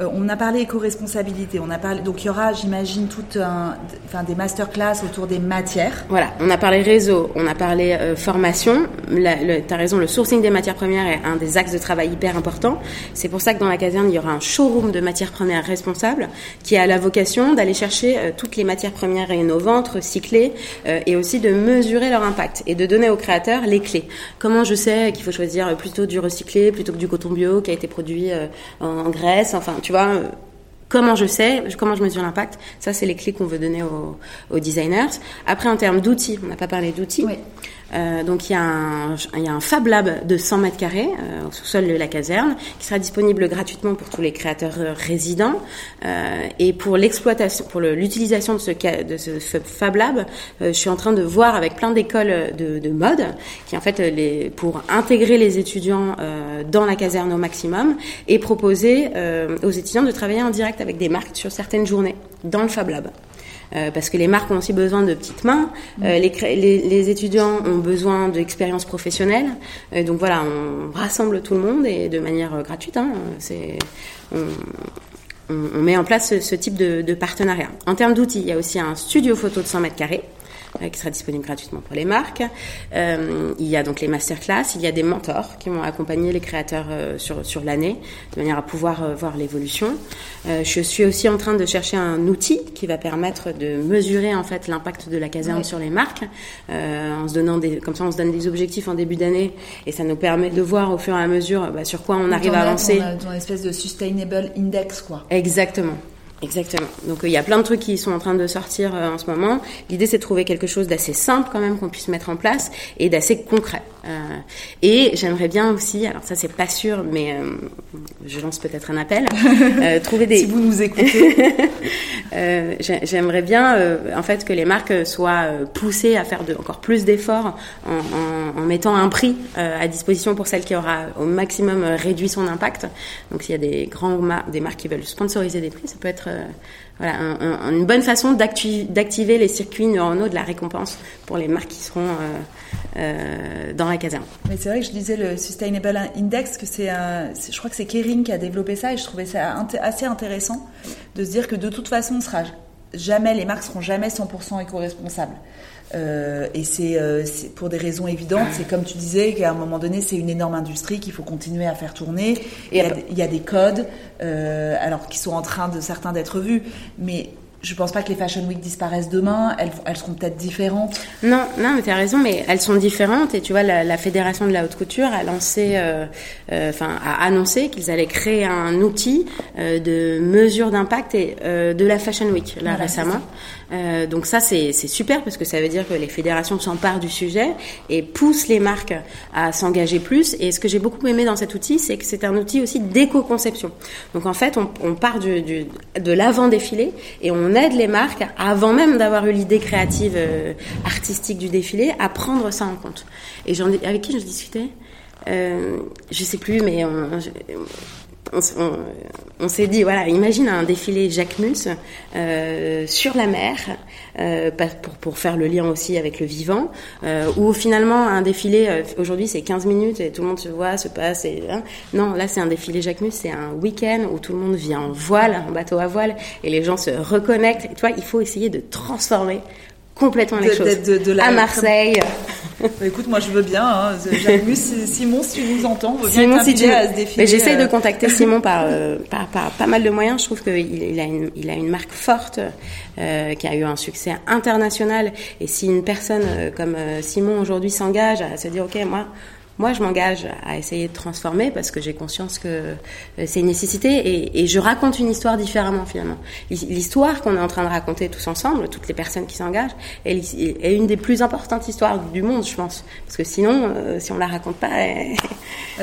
euh, on a parlé éco-responsabilité, on a parlé donc il y aura, j'imagine, toute un enfin des masterclass autour des matières. Voilà, on a parlé réseau, on a parlé euh, formation, la, le, t'as raison, le sourcing des matières premières est un des axes de travail hyper important. C'est pour ça que dans la caserne, il y aura un showroom de matières premières responsables qui a la vocation d'aller chercher euh, toutes les matières premières rénovantes, recyclées euh, et aussi de mesurer leur impact et de donner aux créateurs les clés. Comment je sais qu'il faut choisir plutôt du recyclé plutôt que du coton bio qui a été produit en Grèce, enfin tu vois, Comment je sais, comment je mesure l'impact, ça c'est les clés qu'on veut donner aux, aux designers. Après en termes d'outils, on n'a pas parlé d'outils, oui. euh, donc il y, a un, il y a un Fab Lab de cent mètres carrés euh, au sous-sol de la caserne qui sera disponible gratuitement pour tous les créateurs euh, résidents euh, et pour l'exploitation, pour le, l'utilisation de ce, de ce, ce Fab Lab, euh, je suis en train de voir avec plein d'écoles de, de mode qui en fait les, pour intégrer les étudiants euh, dans la caserne au maximum et proposer euh, aux étudiants de travailler en direct avec des marques sur certaines journées dans le Fab Lab euh, parce que les marques ont aussi besoin de petites mains, euh, les, les, les étudiants ont besoin d'expérience professionnelle, et donc voilà, on rassemble tout le monde et de manière gratuite hein, c'est, on, on, on met en place ce, ce type de, de partenariat. En termes d'outils, il y a aussi un studio photo de cent mètres carrés qui sera disponible gratuitement pour les marques. Euh, il y a donc les masterclass, il y a des mentors qui vont accompagner les créateurs euh, sur, sur l'année, de manière à pouvoir euh, voir l'évolution. Euh, je suis aussi en train de chercher un outil qui va permettre de mesurer en fait l'impact de la caserne, oui, sur les marques. Euh, en se donnant des, comme ça, on se donne des objectifs en début d'année et ça nous permet de voir au fur et à mesure bah, sur quoi on arrive à avancer. Dans l'espèce de sustainable index, quoi. Exactement. Exactement. Donc, il y a plein de trucs qui sont en train de sortir euh, en ce moment. L'idée, c'est de trouver quelque chose d'assez simple quand même qu'on puisse mettre en place et d'assez concret. Euh, et j'aimerais bien aussi, alors ça, c'est pas sûr, mais euh, je lance peut-être un appel, euh, trouver des... Si vous nous écoutez. euh, j'aimerais bien, euh, en fait, que les marques soient poussées à faire de, encore plus d'efforts en, en, en mettant un prix euh, à disposition pour celle qui aura au maximum réduit son impact. Donc, s'il y a des grands mar- des marques qui veulent sponsoriser des prix, ça peut être Euh, voilà, un, un, une bonne façon d'activer les circuits neuronaux de la récompense pour les marques qui seront euh, euh, dans la caserne. Mais c'est vrai que je disais le Sustainable Index, que c'est, euh, c'est, je crois que c'est Kering qui a développé ça et je trouvais ça int- assez intéressant de se dire que de toute façon, on sera jamais, les marques seront jamais cent pour cent éco-responsables. Euh, et c'est, euh, c'est pour des raisons évidentes, c'est comme tu disais qu'à un moment donné c'est une énorme industrie qu'il faut continuer à faire tourner et il y a, il y a des codes euh, alors qui sont en train de certains d'être vus, mais je pense pas que les Fashion Week disparaissent demain, elles, elles seront peut-être différentes. Non, non, mais t'as raison, mais elles sont différentes et tu vois, la, la Fédération de la Haute Couture a lancé, euh, euh, enfin, a annoncé qu'ils allaient créer un outil euh, de mesure d'impact et euh, de la Fashion Week, là, voilà, récemment. Euh, donc ça, c'est, c'est super parce que ça veut dire que les fédérations s'emparent du sujet et poussent les marques à s'engager plus. Et ce que j'ai beaucoup aimé dans cet outil, c'est que c'est un outil aussi d'éco-conception. Donc en fait, on, on part du, du, de l'avant-défilé et on On aide les marques, avant même d'avoir eu l'idée créative, euh, artistique du défilé, à prendre ça en compte. Et j'en, avec qui je discutais euh, Je sais plus, mais on, on, on, on s'est dit, voilà, imagine un défilé Jacquemus euh, sur la mer, euh, pour, pour faire le lien aussi avec le vivant, euh, où finalement un défilé, euh, aujourd'hui c'est quinze minutes et tout le monde se voit, se passe. Et, hein. Non, là c'est un défilé Jacquemus, c'est un week-end où tout le monde vient en voile, en bateau à voile, et les gens se reconnectent. Et toi, il faut essayer de transformer complètement les de, choses. De, de, de la... À Marseille. Écoute, moi je veux bien. Hein. Jacquemus, Simon, si tu nous entends, on veut bien Simon, si tu... à ce défi. Mais j'essaie euh... de contacter Simon par, euh, par, par pas mal de moyens. Je trouve qu'il il a, une, il a une marque forte euh, qui a eu un succès international. Et si une personne euh, comme euh, Simon aujourd'hui s'engage à se dire, ok, moi. Moi, je m'engage à essayer de transformer parce que j'ai conscience que c'est une nécessité et, et je raconte une histoire différemment finalement. L'histoire qu'on est en train de raconter tous ensemble, toutes les personnes qui s'engagent, elle, est une des plus importantes histoires du monde, je pense. Parce que sinon, euh, si on la raconte pas... Elle...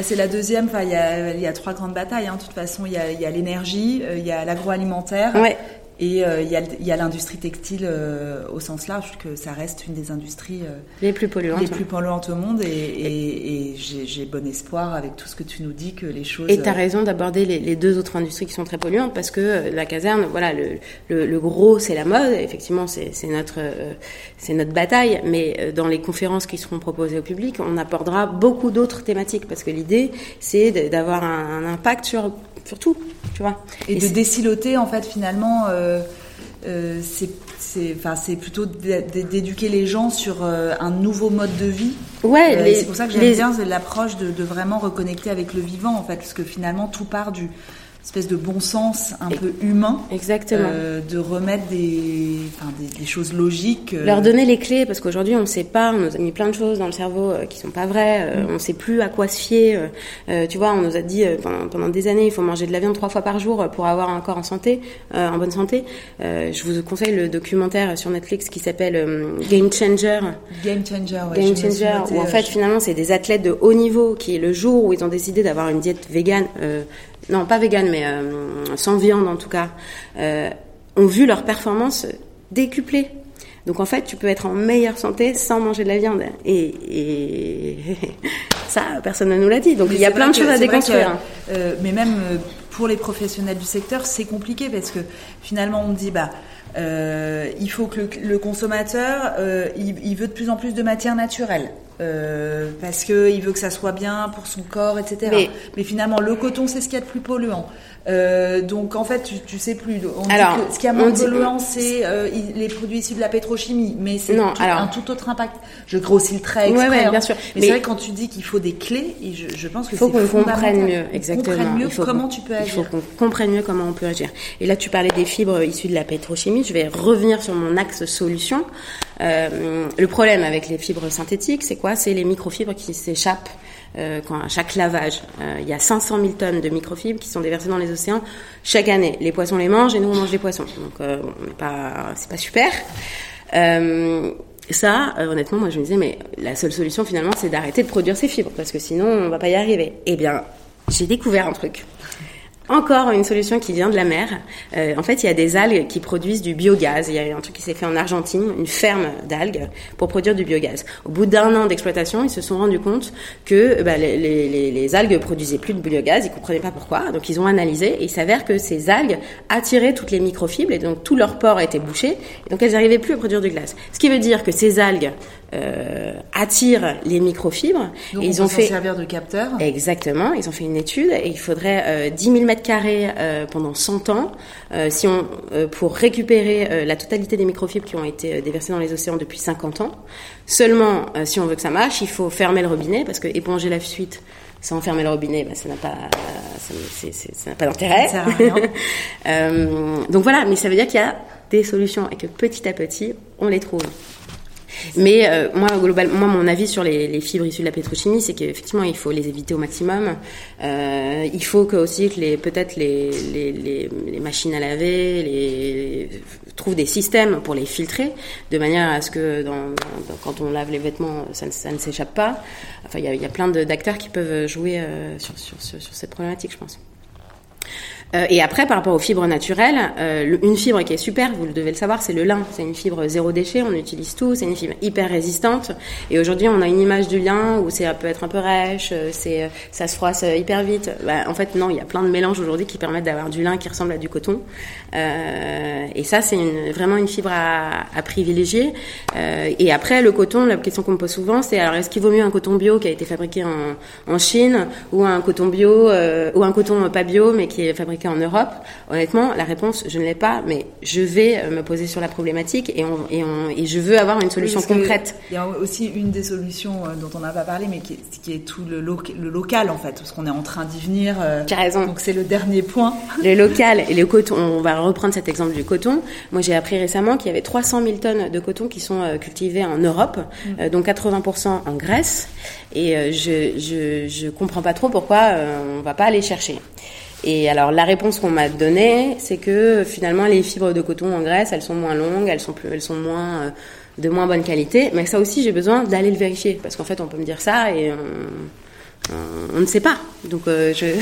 C'est la deuxième, enfin, il y a, il y a trois grandes batailles. Hein. De toute façon, il y a, il y a l'énergie, il y a l'agroalimentaire... Ouais. Et il euh, y, y a l'industrie textile euh, au sens large, que ça reste une des industries euh, les plus polluantes, les plus polluantes au monde. Et, et, et j'ai, j'ai bon espoir avec tout ce que tu nous dis que les choses. Et t'as euh... raison d'aborder les, les deux autres industries qui sont très polluantes parce que euh, la caserne, voilà, le, le, le gros c'est la mode. Effectivement, c'est, c'est notre euh, c'est notre bataille. Mais euh, dans les conférences qui seront proposées au public, on abordera beaucoup d'autres thématiques parce que l'idée c'est d'avoir un, un impact sur sur tout, tu vois. Et, et de c'est... déciloter en fait finalement. Euh... Euh, euh, c'est, c'est, enfin, c'est plutôt d'éduquer les gens sur euh, un nouveau mode de vie. Ouais, euh, les, c'est pour ça que j'aime les... bien l'approche de, de vraiment reconnecter avec le vivant, en fait, parce que finalement tout part du espèce de bon sens un peu humain. Exactement. Euh, de remettre des, enfin, des, des choses logiques. Euh... Leur donner les clés, parce qu'aujourd'hui, on ne sait pas, on nous a mis plein de choses dans le cerveau euh, qui ne sont pas vraies, euh, mm. on ne sait plus à quoi se fier. Euh, euh, tu vois, on nous a dit euh, pendant, pendant des années, il faut manger de la viande trois fois par jour pour avoir un corps en santé, euh, en bonne santé. Euh, je vous conseille le documentaire sur Netflix qui s'appelle euh, Game Changer. Game Changer, ouais. Game Changer, où en fait, je... finalement, c'est des athlètes de haut niveau qui, le jour où ils ont décidé d'avoir une diète végane, euh, non pas végane mais euh, sans viande en tout cas, euh, ont vu leur performance décuplée. Donc en fait tu peux être en meilleure santé sans manger de la viande et, et... ça personne ne nous l'a dit, donc mais il y a plein de choses à déconstruire que, euh, mais même pour les professionnels du secteur c'est compliqué parce que finalement on dit bah euh, il faut que le, le consommateur euh, il, il veut de plus en plus de matières naturelles. Euh, parce que il veut que ça soit bien pour son corps, et cetera. Mais, Mais finalement, le coton, c'est ce qu'il y a de plus polluant. Euh, donc en fait, tu, tu sais plus. On alors, dit que ce qu'il y a moins polluant, c'est euh, les produits issus de la pétrochimie, mais c'est non, tout, alors, un tout autre impact. Je grossis le trait exprès. Ouais, ouais, bien sûr. Hein. Mais, mais c'est vrai quand tu dis qu'il faut des clés, et je, je pense que faut c'est qu'on comprenne mieux, exactement. Comprenne mieux comment tu peux agir. Il faut qu'on comprenne mieux comment on peut agir. Et là, tu parlais des fibres issues de la pétrochimie. Je vais revenir sur mon axe solution. Euh, le problème avec les fibres synthétiques, c'est quoi ? C'est les microfibres qui s'échappent. Euh, quand, à chaque lavage, euh, il y a cinq cent mille tonnes de microfibres qui sont déversées dans les océans chaque année. Les poissons les mangent et nous on mange les poissons. Donc euh, on n'est pas, c'est pas super. Euh, ça, euh, honnêtement, moi je me disais mais la seule solution finalement c'est d'arrêter de produire ces fibres parce que sinon on va pas y arriver. Eh bien, j'ai découvert un truc. Encore une solution qui vient de la mer. Euh, en fait, il y a des algues qui produisent du biogaz. Il y a un truc qui s'est fait en Argentine, une ferme d'algues pour produire du biogaz. Au bout d'un an d'exploitation, ils se sont rendus compte que bah, les, les, les algues produisaient plus de biogaz. Ils comprenaient pas pourquoi. Donc, ils ont analysé et il s'avère que ces algues attiraient toutes les microfibres et donc tous leurs pores étaient bouchés. Et donc, elles n'arrivaient plus à produire du glace. Ce qui veut dire que ces algues euh, attirent les microfibres. Donc, et ils ont fait servir de capteur. Exactement. Ils ont fait une étude et il faudrait euh, dix mille mètres carré euh, pendant cent ans euh, si on, euh, pour récupérer euh, la totalité des microfibres qui ont été euh, déversées dans les océans depuis cinquante ans. Seulement, euh, si on veut que ça marche, il faut fermer le robinet parce que éponger la fuite sans fermer le robinet, ben, ça n'a pas, ça, c'est, c'est, ça n'a pas d'intérêt. Ça sert à rien. euh, donc voilà, mais ça veut dire qu'il y a des solutions et que petit à petit, on les trouve. Mais euh, moi, globalement, moi, mon avis sur les, les fibres issues de la pétrochimie, c'est qu'effectivement, il faut les éviter au maximum. Euh, il faut que aussi que les, peut-être les, les, les, les machines à laver, les, trouvent des systèmes pour les filtrer, de manière à ce que dans, dans, quand on lave les vêtements, ça ne, ça ne s'échappe pas. Enfin, il y a, y a plein de, d'acteurs qui peuvent jouer euh, sur, sur, sur, sur cette problématique, je pense. Euh, et après, par rapport aux fibres naturelles, euh, le, une fibre qui est super, vous le devez le savoir, c'est le lin. C'est une fibre zéro déchet, on utilise tout, c'est une fibre hyper résistante. Et aujourd'hui, on a une image du lin où ça peut être un peu rêche, c'est, ça se froisse hyper vite. Bah, en fait, non, il y a plein de mélanges aujourd'hui qui permettent d'avoir du lin qui ressemble à du coton. Euh, et ça, c'est une, vraiment une fibre à, à privilégier. Euh, et après, le coton, la question qu'on me pose souvent, c'est alors est-ce qu'il vaut mieux un coton bio qui a été fabriqué en, en Chine ou un coton bio euh, ou un coton pas bio mais qui est fabriqué en Europe? Honnêtement, la réponse, je ne l'ai pas, mais je vais me poser sur la problématique et, on, et, on, et je veux avoir une solution oui, concrète. Il y a aussi une des solutions dont on n'a pas parlé, mais qui est, qui est tout le, loca- le local, en fait, parce qu'on est en train d'y venir. Euh, tu as raison. Donc, c'est le dernier point. Le local et le coton. On va reprendre cet exemple du coton. Moi, j'ai appris récemment qu'il y avait trois cent mille tonnes de coton qui sont cultivées en Europe, mmh. euh, dont quatre-vingts pour cent en Grèce. Et euh, je, je, je comprends pas trop pourquoi euh, on va pas aller chercher. Et alors, la réponse qu'on m'a donnée, c'est que finalement, les fibres de coton en Grèce, elles sont moins longues, elles sont plus, elles sont moins, euh, de moins bonne qualité. Mais ça aussi, j'ai besoin d'aller le vérifier. Parce qu'en fait, on peut me dire ça et on, on, on ne sait pas. Donc, euh, je. Et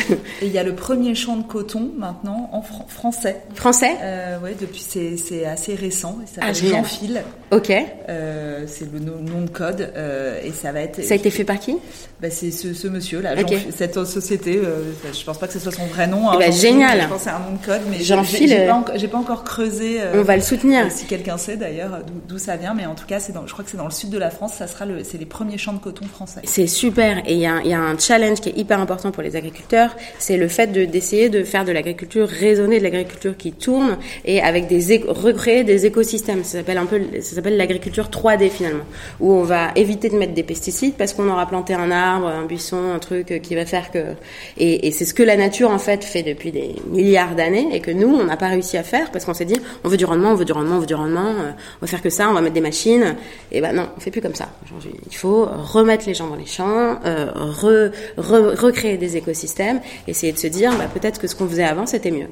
il y a le premier champ de coton maintenant en fr- français. Français? Euh, ouais, depuis, c'est, c'est assez récent. Et ça ah, s'appelle Jean-Fil. Ok. Euh, c'est le nom de code, euh, et ça va être. Ça a été fait par qui? Bah, c'est ce, ce monsieur-là, okay. Jean, cette société. Euh, je pense pas que ce soit son vrai nom. Hein, bah, génial. Je pense que c'est un nom de code, mais Jean-Fil, j'ai, j'ai, pas en, j'ai pas encore creusé. Euh, on va le soutenir. Euh, si quelqu'un sait d'ailleurs d'où, d'où ça vient, mais en tout cas, c'est dans, je crois que c'est dans le sud de la France. Ça sera le, c'est les premiers champs de coton français. C'est super. Et il y a, y a un, un challenge qui est hyper important pour les agriculteurs, c'est le fait de, d'essayer de faire de l'agriculture raisonnée, de l'agriculture qui tourne, et avec des éco- recréer des écosystèmes. Ça s'appelle un peu, ça s'appelle l'agriculture trois D finalement, où on va éviter de mettre des pesticides parce qu'on aura planté un arbre, un buisson, un truc qui va faire que... Et, et c'est ce que la nature en fait fait depuis des milliards d'années et que nous, on n'a pas réussi à faire parce qu'on s'est dit, on veut du rendement, on veut du rendement, on veut du rendement, euh, on va faire que ça, on va mettre des machines. Et ben non, on fait plus comme ça. Aujourd'hui, il faut remettre les gens dans les champs, euh, re, re, recréer des écosystèmes, essayer de se dire bah, peut-être que ce qu'on faisait avant c'était mieux.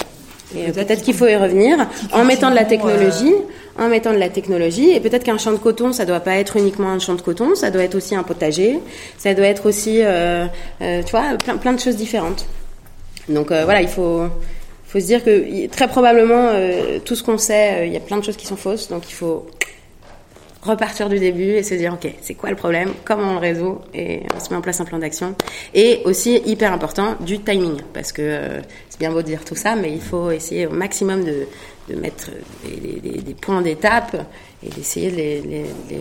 Et peut-être, peut-être qu'il faut y revenir en mettant de la technologie, euh... en mettant de la technologie. Et peut-être qu'un champ de coton, ça doit pas être uniquement un champ de coton, ça doit être aussi un potager, ça doit être aussi, euh, euh, tu vois, plein, plein de choses différentes. Donc euh, voilà, il faut, faut se dire que très probablement euh, tout ce qu'on sait, il euh, y a plein de choses qui sont fausses, donc il faut repartir du début et se dire ok, c'est quoi le problème, comment on le résout, et on se met en place un plan d'action. Et aussi hyper important, du timing, parce que euh, c'est bien beau de dire tout ça, mais il faut essayer au maximum de, de mettre des, des, des points d'étape et d'essayer de les, les, les...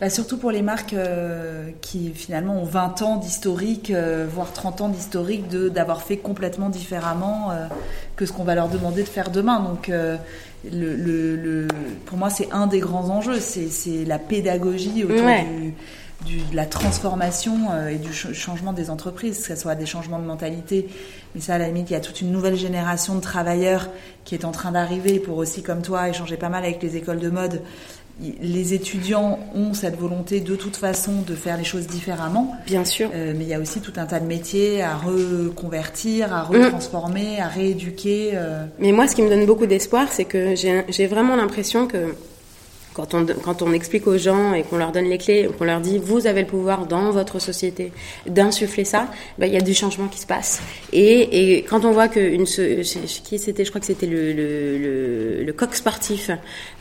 Bah, surtout pour les marques euh, qui finalement ont vingt ans d'historique, euh, voire trente ans d'historique, de, d'avoir fait complètement différemment euh, que ce qu'on va leur demander de faire demain. Donc euh, Le, le, le, pour moi, c'est un des grands enjeux, c'est, c'est la pédagogie autour ouais. du, du, de la transformation euh, et du ch- changement des entreprises, que ce soit des changements de mentalité. Mais ça, à la limite, il y a toute une nouvelle génération de travailleurs qui est en train d'arriver pour aussi, comme toi, échanger pas mal avec les écoles de mode. Les étudiants ont cette volonté de toute façon de faire les choses différemment. Bien sûr. Euh, mais il y a aussi tout un tas de métiers à reconvertir, à retransformer, mmh. à rééduquer. Euh... Mais moi, ce qui me donne beaucoup d'espoir, c'est que j'ai, j'ai vraiment l'impression que quand on, quand on explique aux gens et qu'on leur donne les clés, qu'on leur dit « vous avez le pouvoir dans votre société d'insuffler ça », ben, il y a du changement qui se passe. Et, et quand on voit que... Une, qui c'était je crois que c'était le... le, le Le Coq Sportif,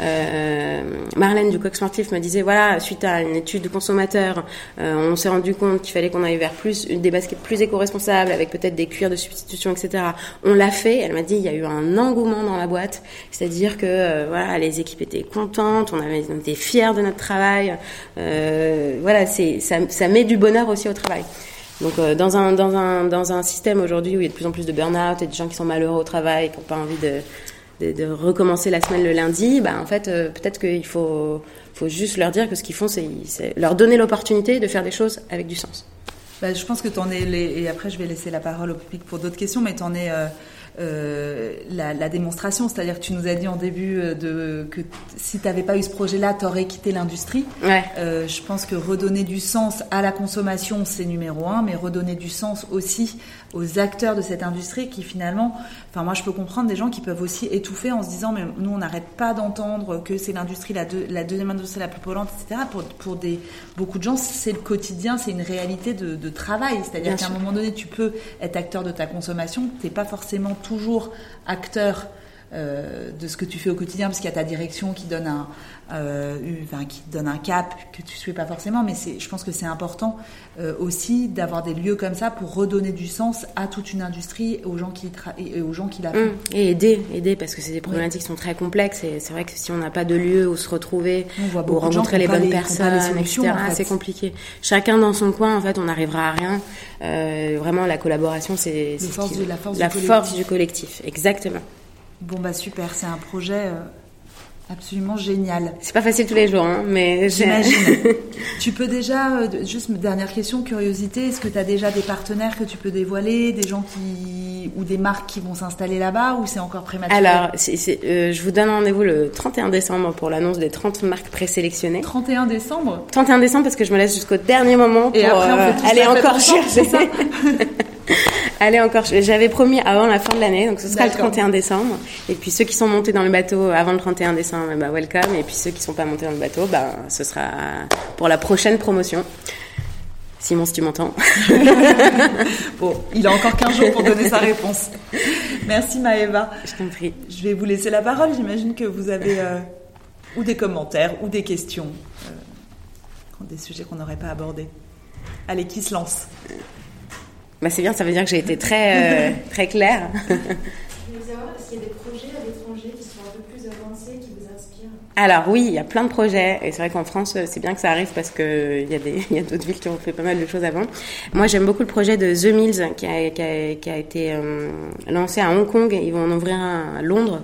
euh, Marlène du Coq Sportif me disait voilà, suite à une étude de consommateurs, euh, on s'est rendu compte qu'il fallait qu'on aille vers plus des baskets plus éco-responsables avec peut-être des cuirs de substitution, et cetera. On l'a fait. Elle m'a dit il y a eu un engouement dans la boîte, c'est-à-dire que euh, voilà, les équipes étaient contentes, on avait on était fiers de notre travail. Euh, voilà, c'est ça, ça met du bonheur aussi au travail. Donc euh, dans un dans un dans un système aujourd'hui où il y a de plus en plus de burn-out et de gens qui sont malheureux au travail, qui n'ont pas envie de De, de recommencer la semaine le lundi, bah en fait euh, peut-être qu'il faut faut juste leur dire que ce qu'ils font, c'est, c'est leur donner l'opportunité de faire des choses avec du sens. Bah, je pense que t'en es les, et après je vais laisser la parole au public pour d'autres questions, mais t'en es euh, euh, la, la démonstration, c'est-à-dire que tu nous as dit en début de que si t'avais pas eu ce projet-là, t'aurais quitté l'industrie. Ouais. Euh, je pense que redonner du sens à la consommation, c'est numéro un, mais redonner du sens aussi aux acteurs de cette industrie qui finalement, enfin moi je peux comprendre des gens qui peuvent aussi étouffer en se disant mais nous on n'arrête pas d'entendre que c'est l'industrie la, deux, la deuxième industrie la plus polluante, et cetera. Pour, pour des, beaucoup de gens c'est le quotidien, c'est une réalité de, de travail, c'est-à-dire Bien qu'à sûr. Un moment donné tu peux être acteur de ta consommation, t'es pas forcément toujours acteur euh, de ce que tu fais au quotidien parce qu'il y a ta direction qui donne un Euh, enfin, qui te donne un cap que tu ne suis pas forcément, mais c'est, je pense que c'est important euh, aussi d'avoir des lieux comme ça pour redonner du sens à toute une industrie, aux gens qui, tra- et aux gens qui la font. Mmh. Et aider, aider, parce que c'est des problématiques qui sont très complexes, et c'est vrai que si on n'a pas de lieu où se retrouver, où rencontrer les bonnes les, personnes, les solutions, et cetera, en fait. C'est compliqué. Chacun dans son coin, en fait, on n'arrivera à rien. Euh, vraiment, la collaboration, c'est, c'est force ce qui, du, la, force, la du force du collectif. Exactement. Bon, bah super, c'est un projet... Euh... absolument génial. C'est pas facile tous les jours, hein, mais j'imagine. Tu peux déjà, euh, juste dernière question, curiosité, est-ce que tu as déjà des partenaires que tu peux dévoiler, des gens qui ou des marques qui vont s'installer là-bas, ou c'est encore prématuré? Alors, c'est, c'est, euh, je vous donne rendez-vous le trente et un décembre pour l'annonce des trente marques présélectionnées. trente et un décembre trente et un décembre parce que je me laisse jusqu'au dernier moment pour euh, aller encore chercher ça. Allez, encore, j'avais promis avant la fin de l'année, donc ce sera D'accord. le trente et un décembre. Et puis ceux qui sont montés dans le bateau avant le trente et un décembre, bah welcome. Et puis ceux qui sont pas montés dans le bateau, bah ce sera pour la prochaine promotion. Simon, si tu m'entends. Bon, il a encore quinze jours pour donner sa réponse. Merci Maëva. Je t'en prie. Je vais vous laisser la parole. J'imagine que vous avez euh, ou des commentaires ou des questions, euh, des sujets qu'on n'aurait pas abordés. Allez, qui se lance ? Bah c'est bien, ça veut dire que j'ai été très, euh, très claire. Je voulais savoir s'il y a des projets avec étrangers qui sont un peu plus avancés, qui vous inspirent ? Alors oui, il y a plein de projets. Et c'est vrai qu'en France, c'est bien que ça arrive parce qu'il y a, des, y a d'autres villes qui ont fait pas mal de choses avant. Moi, j'aime beaucoup le projet de The Mills qui a, qui a, qui a été euh, lancé à Hong Kong. Ils vont en ouvrir un à Londres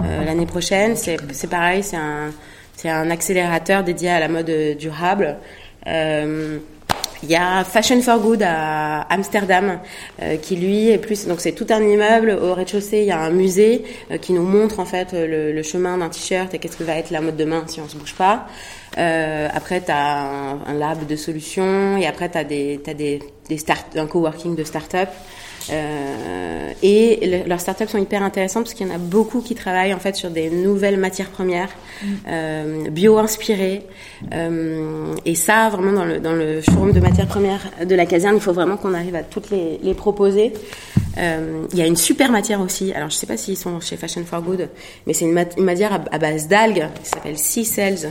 euh, l'année prochaine. C'est, c'est pareil, c'est un, c'est un accélérateur dédié à la mode durable. Euh, Il y a Fashion for Good à Amsterdam euh, qui lui est plus, donc c'est tout un immeuble au rez-de-chaussée, il y a un musée euh, qui nous montre en fait le, le chemin d'un t-shirt et qu'est-ce que va être la mode demain si on se bouge pas. Euh, après t'as un, un lab de solutions et après t'as des t'as des des start un coworking de start-up. Euh, et le, leurs startups sont hyper intéressantes parce qu'il y en a beaucoup qui travaillent en fait sur des nouvelles matières premières euh, bio-inspirées euh, et ça vraiment dans le, dans le showroom de matières premières de la caserne il faut vraiment qu'on arrive à toutes les, les proposer. Euh, il y a une super matière aussi, alors je sais pas s'ils sont chez Fashion for Good mais c'est une, mat- une matière à, à base d'algues qui s'appelle Sea Cells.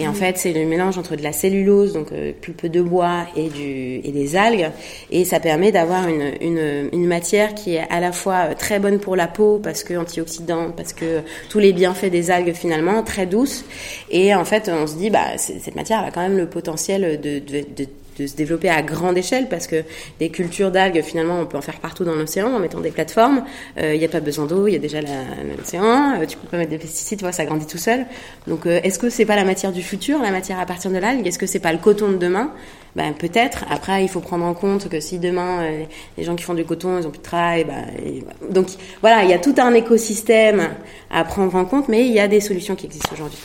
Et en fait, c'est le mélange entre de la cellulose, donc euh, pulpe de bois et, du, et des algues. Et ça permet d'avoir une, une, une matière qui est à la fois très bonne pour la peau, parce que antioxydante, parce que tous les bienfaits des algues finalement, très douce. Et en fait, on se dit, bah, cette matière elle a quand même le potentiel de, de, de de se développer à grande échelle parce que des cultures d'algues, finalement, on peut en faire partout dans l'océan en mettant des plateformes. Il euh, n'y a pas besoin d'eau, il y a déjà la, l'océan. Euh, tu peux pas mettre des pesticides, ouais, ça grandit tout seul. Donc, euh, est-ce que c'est pas la matière du futur, la matière à partir de l'algue ? Est-ce que c'est pas le coton de demain ? Ben, peut-être. Après, il faut prendre en compte que si demain, euh, les gens qui font du coton, ils ont plus de travail, ben, et... donc, voilà, il y a tout un écosystème à prendre en compte, mais il y a des solutions qui existent aujourd'hui.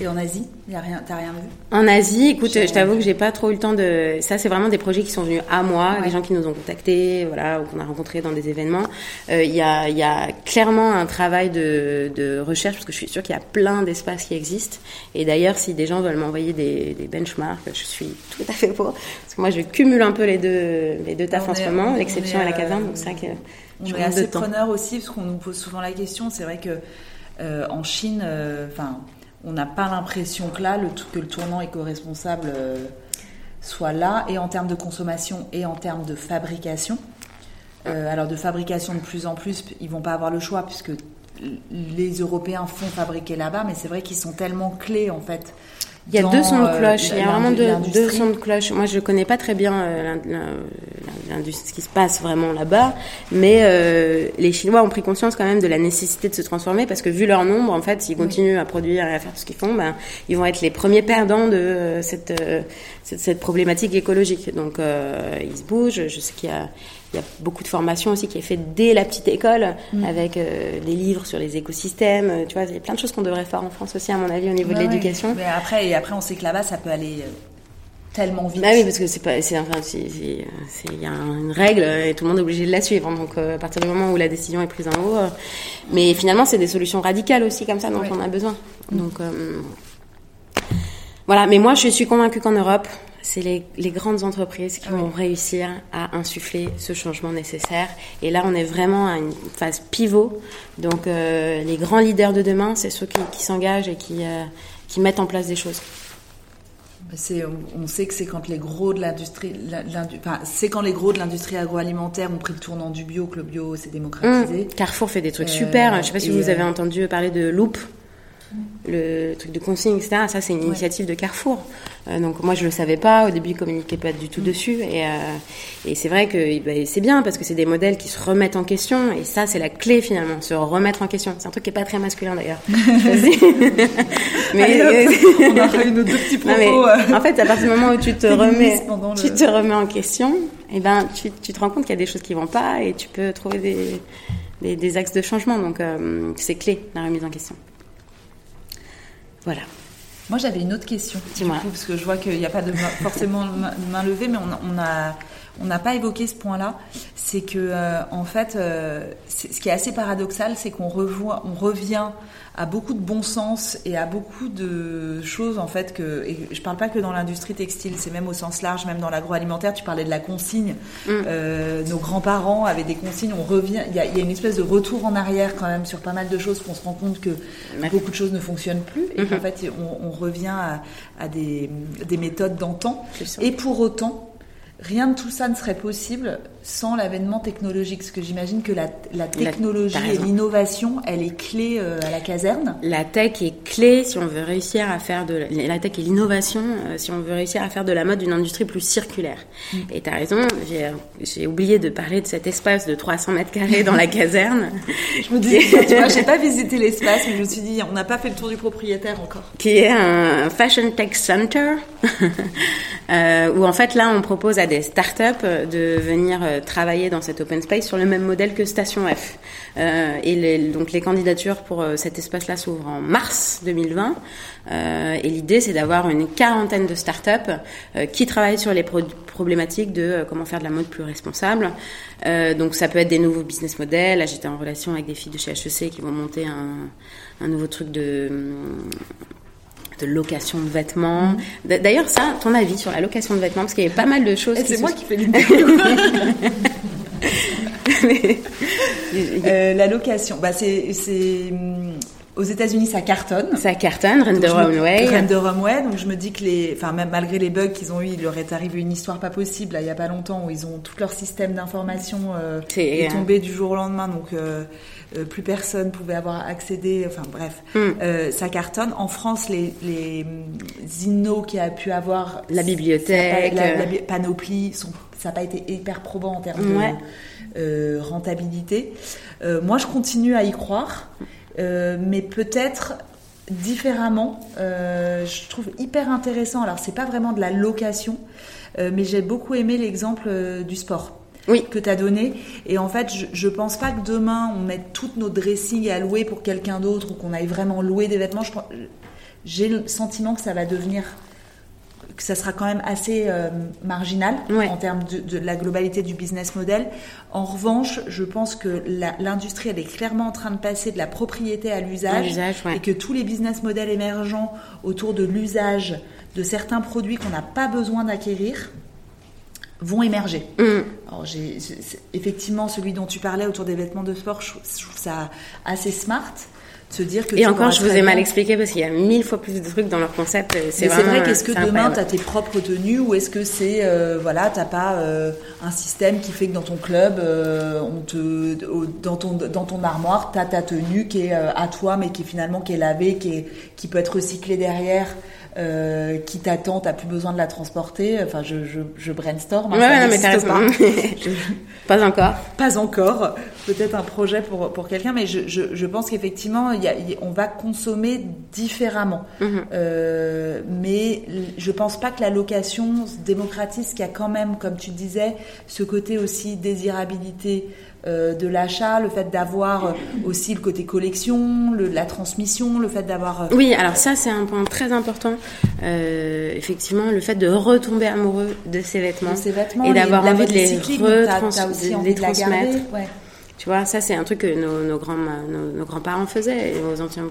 Et en Asie, y a rien, t'as rien vu ? En Asie, écoute, j'ai... je t'avoue que j'ai pas trop eu le temps de... Ça, c'est vraiment des projets qui sont venus à moi, ouais. Des gens qui nous ont contactés, voilà, ou qu'on a rencontrés dans des événements. Il euh, y a, il y a clairement un travail de, de recherche, parce que je suis sûre qu'il y a plein d'espaces qui existent. Et d'ailleurs, si des gens veulent m'envoyer des, des benchmarks, je suis tout à fait pour. Parce que moi, je cumule un peu les deux, les deux tafs en ce moment, l'exception à la caserne, euh, donc ça que je prends de temps. On est assez preneurs aussi, parce qu'on nous pose souvent la question. C'est vrai que euh, en Chine, enfin. Euh, On n'a pas l'impression que là, le, que le tournant éco-responsable euh, soit là, et en termes de consommation et en termes de fabrication. Euh, alors de fabrication de plus en plus, ils ne vont pas avoir le choix puisque les Européens font fabriquer là-bas, mais c'est vrai qu'ils sont tellement clés en fait. Il y a deux sons de cloche, il y a vraiment deux, deux sons de cloche. Moi, je connais pas très bien euh, l'industrie, ce qui se passe vraiment là-bas, mais euh, les Chinois ont pris conscience quand même de la nécessité de se transformer parce que vu leur nombre, en fait, s'ils continuent oui. à produire et à faire tout ce qu'ils font, ben, ils vont être les premiers perdants de euh, cette, euh, cette, cette problématique écologique. Donc, euh, ils se bougent. Je sais qu'il y a... Il y a beaucoup de formation aussi qui est faite dès la petite école mmh. avec euh, des livres sur les écosystèmes. Tu vois, il y a plein de choses qu'on devrait faire en France aussi, à mon avis, au niveau ouais, de l'éducation. Mais après, et après, on sait que là-bas, ça peut aller tellement vite. Bah oui, parce que c'est pas, c'est enfin, il y a une règle et tout le monde est obligé de la suivre. Donc, euh, à partir du moment où la décision est prise en haut, euh, mais finalement, c'est des solutions radicales aussi comme ça dont ouais. on a besoin. Mmh. Donc, euh, voilà. Mais moi, je suis convaincue qu'en Europe. C'est les, les grandes entreprises qui vont réussir à insuffler ce changement nécessaire. Et là, on est vraiment à une phase pivot. Donc, euh, les grands leaders de demain, c'est ceux qui, qui s'engagent et qui, euh, qui mettent en place des choses. C'est, on sait que c'est quand les gros de l'industrie, l'indu, enfin, c'est quand les gros de l'industrie agroalimentaire ont pris le tournant du bio que le bio s'est démocratisé. Mmh, Carrefour fait des trucs euh, super. Je ne sais pas si vous euh... avez entendu parler de Loop. Le truc de consigne, et cetera. Ça, c'est une initiative ouais. de Carrefour. Euh, donc, moi, je le savais pas. Au début, ils communiquaient pas du tout mmh. dessus. Et, euh, et c'est vrai que bah, c'est bien parce que c'est des modèles qui se remettent en question. Et ça, c'est la clé, finalement, se remettre en question. C'est un truc qui est pas très masculin, d'ailleurs. mais, Allez, euh, on a fait une autre petite propos. Non, mais, en fait, à partir du moment où tu te remets, tu le... te remets en question, et ben, tu, tu te rends compte qu'il y a des choses qui vont pas et tu peux trouver des, des, des axes de changement. Donc, euh, c'est clé, la remise en question. Voilà. Moi, j'avais une autre question, Dis-moi. du coup, parce que je vois qu'il n'y a pas de ma- forcément de main levée, mais on n'a on on pas évoqué ce point-là. C'est que, euh, en fait, euh, c'est, ce qui est assez paradoxal, c'est qu'on revoit, on revient à beaucoup de bon sens et à beaucoup de choses, en fait, que... Et je ne parle pas que dans l'industrie textile, c'est même au sens large, même dans l'agroalimentaire. Tu parlais de la consigne. Mm. Euh, nos grands-parents avaient des consignes. On revient... Il y, y a une espèce de retour en arrière, quand même, sur pas mal de choses, qu'on se rend compte que beaucoup de choses ne fonctionnent plus. Et mm-hmm. qu'en fait, on, on revient à, à des, des méthodes d'antan. Et pour autant, rien de tout ça ne serait possible sans l'avènement technologique, parce que j'imagine que la, la technologie la, et l'innovation, elle est clé euh, à la caserne. La tech est clé si on veut réussir à faire de la, la tech et l'innovation euh, si on veut réussir à faire de la mode une industrie plus circulaire. Mmh. Et t'as raison, j'ai, j'ai oublié de parler de cet espace de trois cents mètres carrés dans la caserne. Je me disais, tu vois, j'ai pas visité l'espace, mais je me suis dit, on n'a pas fait le tour du propriétaire encore. Qui est un fashion tech center euh, où en fait là on propose à des startups de venir euh, travailler dans cet open space sur le même modèle que Station F. Euh, et les, donc les candidatures pour euh, cet espace-là s'ouvrent en mars deux mille vingt. Euh, et l'idée, c'est d'avoir une quarantaine de startups euh, qui travaillent sur les pro- problématiques de euh, comment faire de la mode plus responsable. Euh, donc ça peut être des nouveaux business models. Là, j'étais en relation avec des filles de chez H E C qui vont monter un, un nouveau truc de... Hum, de location de vêtements. D'ailleurs, ça, ton avis sur la location de vêtements, parce qu'il y a pas mal de choses... Et qui c'est sont... moi qui fais l'interview. euh, La location, bah, c'est... c'est... Aux États-Unis, ça cartonne. Ça cartonne, Rent the Runway. Rent the Runway, donc je me dis que les, enfin même malgré les bugs qu'ils ont eu, il leur est arrivé une histoire pas possible là, il y a pas longtemps, où ils ont tout leur système d'information euh, est tombé du jour au lendemain, donc euh, euh, plus personne pouvait avoir accédé. Enfin bref, mm. euh, ça cartonne. En France, les les innos qu'il y a pu avoir, la bibliothèque, pas, la, la, la panoplie, sont, ça n'a pas été hyper probant en termes ouais. de euh, rentabilité. Euh, moi, je continue à y croire. Euh, mais peut-être différemment, euh, je trouve hyper intéressant. Alors, c'est pas vraiment de la location, euh, mais j'ai beaucoup aimé l'exemple euh, du sport. Oui. Que tu as donné. Et en fait, je, je pense pas que demain, on mette toutes nos dressings à louer pour quelqu'un d'autre ou qu'on aille vraiment louer des vêtements. Je, j'ai le sentiment que ça va devenir... que ça sera quand même assez euh, marginal ouais. en termes de, de la globalité du business model. En revanche, je pense que la, l'industrie, elle est clairement en train de passer de la propriété à l'usage, à l'usage ouais. et que tous les business models émergents autour de l'usage de certains produits qu'on n'a pas besoin d'acquérir vont émerger. Mmh. Alors, j'ai, effectivement, celui dont tu parlais autour des vêtements de sport, je, je trouve ça assez smart. Se dire que et encore, je vous ai mal expliqué parce qu'il y a mille fois plus de trucs dans leur concept. C'est, mais c'est vrai, qu'est-ce que demain t'as tes propres tenues ou est-ce que c'est euh, voilà, t'as pas euh, un système qui fait que dans ton club, euh, on te dans ton dans ton armoire, t'as ta tenue qui est euh, à toi, mais qui finalement qui est lavée, qui est qui peut être recyclée derrière. Euh, qui t'attend, t'as plus besoin de la transporter. Enfin, je, je, je brainstorm. Hein, ouais, ça non, mais t'as raison. Pas. je... pas encore. Pas encore. Peut-être un projet pour, pour quelqu'un, mais je, je, je pense qu'effectivement, y a, y, on va consommer différemment. Mm-hmm. Euh, mais je pense pas que la location se démocratise, qu'il y a quand même, comme tu disais, ce côté aussi désirabilité euh, de l'achat, le fait d'avoir aussi le côté collection, le, la transmission, le fait d'avoir... Oui, alors ça, c'est un point très important. Euh, effectivement, le fait de retomber amoureux de ses vêtements, de ses vêtements et d'avoir les, envie de les retransmettre, les transmettre. Ouais. Tu vois, ça c'est un truc que nos, nos, grands, nos, nos grands-parents faisaient, et nos anciens.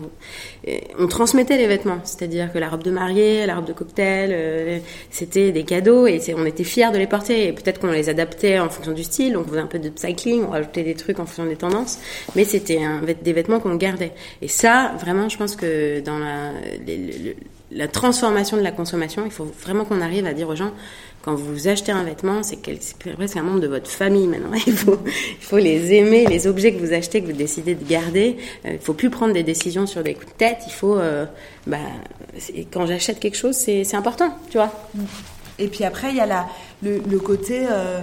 Et on transmettait les vêtements, c'est-à-dire que la robe de mariée, la robe de cocktail, euh, c'était des cadeaux et on était fiers de les porter. Et peut-être qu'on les adaptait en fonction du style, on faisait un peu de cycling, on rajoutait des trucs en fonction des tendances, mais c'était un, des vêtements qu'on gardait. Et ça, vraiment, je pense que dans la... Les, le, la transformation de la consommation, il faut vraiment qu'on arrive à dire aux gens, quand vous achetez un vêtement, c'est, quel, c'est un membre de votre famille maintenant. Il faut, il faut les aimer, les objets que vous achetez, que vous décidez de garder. Il ne faut plus prendre des décisions sur des coups de tête. Il faut, euh, bah, quand j'achète quelque chose, c'est, c'est important, tu vois. Et puis après, il y a la, le, le côté... Euh,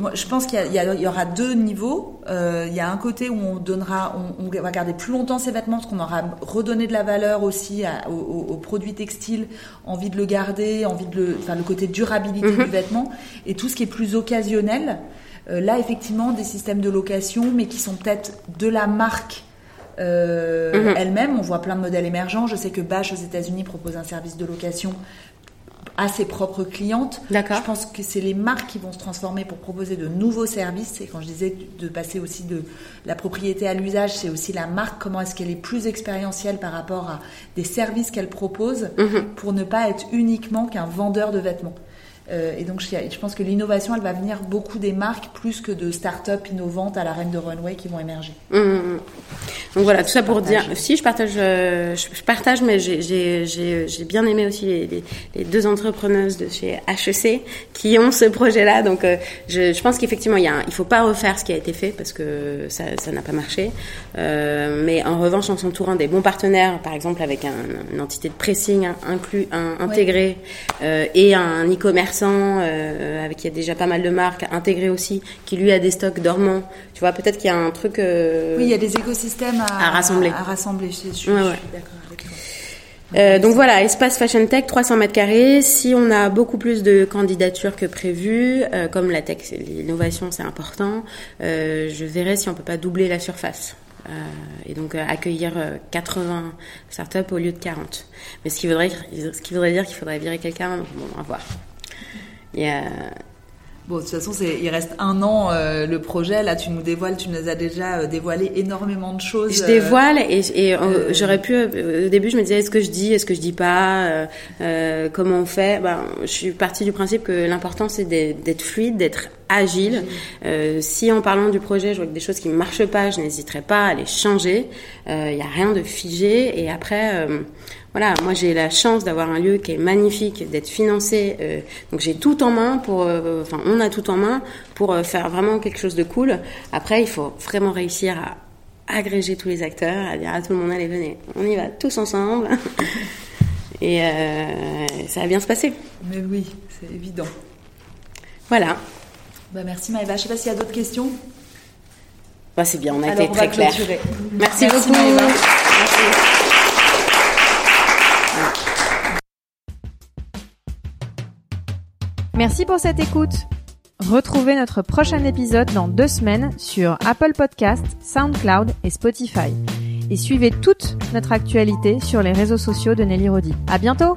moi, je pense qu'il y, a, il y, a, il y aura deux niveaux. Euh, il y a un côté où on, donnera, on, on va garder plus longtemps ces vêtements parce qu'on aura redonné de la valeur aussi à, aux, aux produits textiles, envie de le garder, envie de le, enfin, le côté durabilité mmh. du vêtement. Et tout ce qui est plus occasionnel, euh, là, effectivement, des systèmes de location, mais qui sont peut-être de la marque. Euh, mmh. Elle-même, on voit plein de modèles émergents. Je sais que Bache, aux États-Unis propose un service de location à ses propres clientes. D'accord. Je pense que c'est les marques qui vont se transformer pour proposer de nouveaux services. Et quand je disais de passer aussi de la propriété à l'usage, c'est aussi la marque, comment est-ce qu'elle est plus expérientielle par rapport à des services qu'elle propose, mm-hmm. pour ne pas être uniquement qu'un vendeur de vêtements. Euh, et donc je pense que l'innovation, elle va venir beaucoup des marques plus que de start-up innovantes à la Rent the Runway qui vont émerger. Mmh. Donc je voilà, tout ça pour partage. dire. Si je partage, je partage, mais j'ai, j'ai, j'ai, j'ai bien aimé aussi les, les, les deux entrepreneuses de chez H E C qui ont ce projet-là. Donc euh, je, je pense qu'effectivement, il y a un, il faut pas refaire ce qui a été fait parce que ça, ça n'a pas marché. Euh, mais en revanche, en s'entourant des bons partenaires, par exemple avec un, une entité de pressing inclus, un, intégrée ouais. euh, et un e-commerce. Euh, avec il y a déjà pas mal de marques intégrées aussi qui lui a des stocks dormants, tu vois, peut-être qu'il y a un truc euh, oui il y a des écosystèmes à, à rassembler à, à rassembler je, je, ouais, je ouais. suis d'accord avec toi. Euh, donc voilà, espace Fashion Tech, trois cents mètres carrés. Si on a beaucoup plus de candidatures que prévu, euh, comme la tech, l'innovation c'est important, euh, je verrai si on peut pas doubler la surface. Euh, et donc euh, accueillir euh, quatre-vingts startups au lieu de quarante. Mais ce qui voudrait, ce qui voudrait dire qu'il faudrait virer quelqu'un, donc bon, à voir. Yeah. Bon, de toute façon, c'est, il reste un an euh, le projet. Là, tu nous dévoiles, tu nous as déjà euh, dévoilé énormément de choses. Je dévoile et, et euh, euh, j'aurais pu. Euh, au début, je me disais, est-ce que je dis, est-ce que je dis pas, euh, euh, comment on fait. Ben, je suis partie du principe que l'important c'est d'être, d'être fluide, d'être agile. Euh, si en parlant du projet, je vois que des choses qui ne marchent pas, je n'hésiterai pas à les changer. Il euh, n'y a rien de figé. Et après, euh, voilà, moi j'ai la chance d'avoir un lieu qui est magnifique, d'être financé. Euh, donc j'ai tout en main pour. Euh, enfin, on a tout en main pour euh, faire vraiment quelque chose de cool. Après, il faut vraiment réussir à agréger tous les acteurs, à dire à tout le monde, allez, venez, on y va tous ensemble. Et euh, ça va bien se passer. Mais oui, c'est évident. Voilà. Bah merci Maëva. Je ne sais pas s'il y a d'autres questions. Bah c'est bien, on a Alors été on très clair. Merci, merci beaucoup. Maëva. Merci. Merci pour cette écoute. Retrouvez notre prochain épisode dans deux semaines sur Apple Podcasts, SoundCloud et Spotify. Et suivez toute notre actualité sur les réseaux sociaux de Nelly Rodi. À bientôt.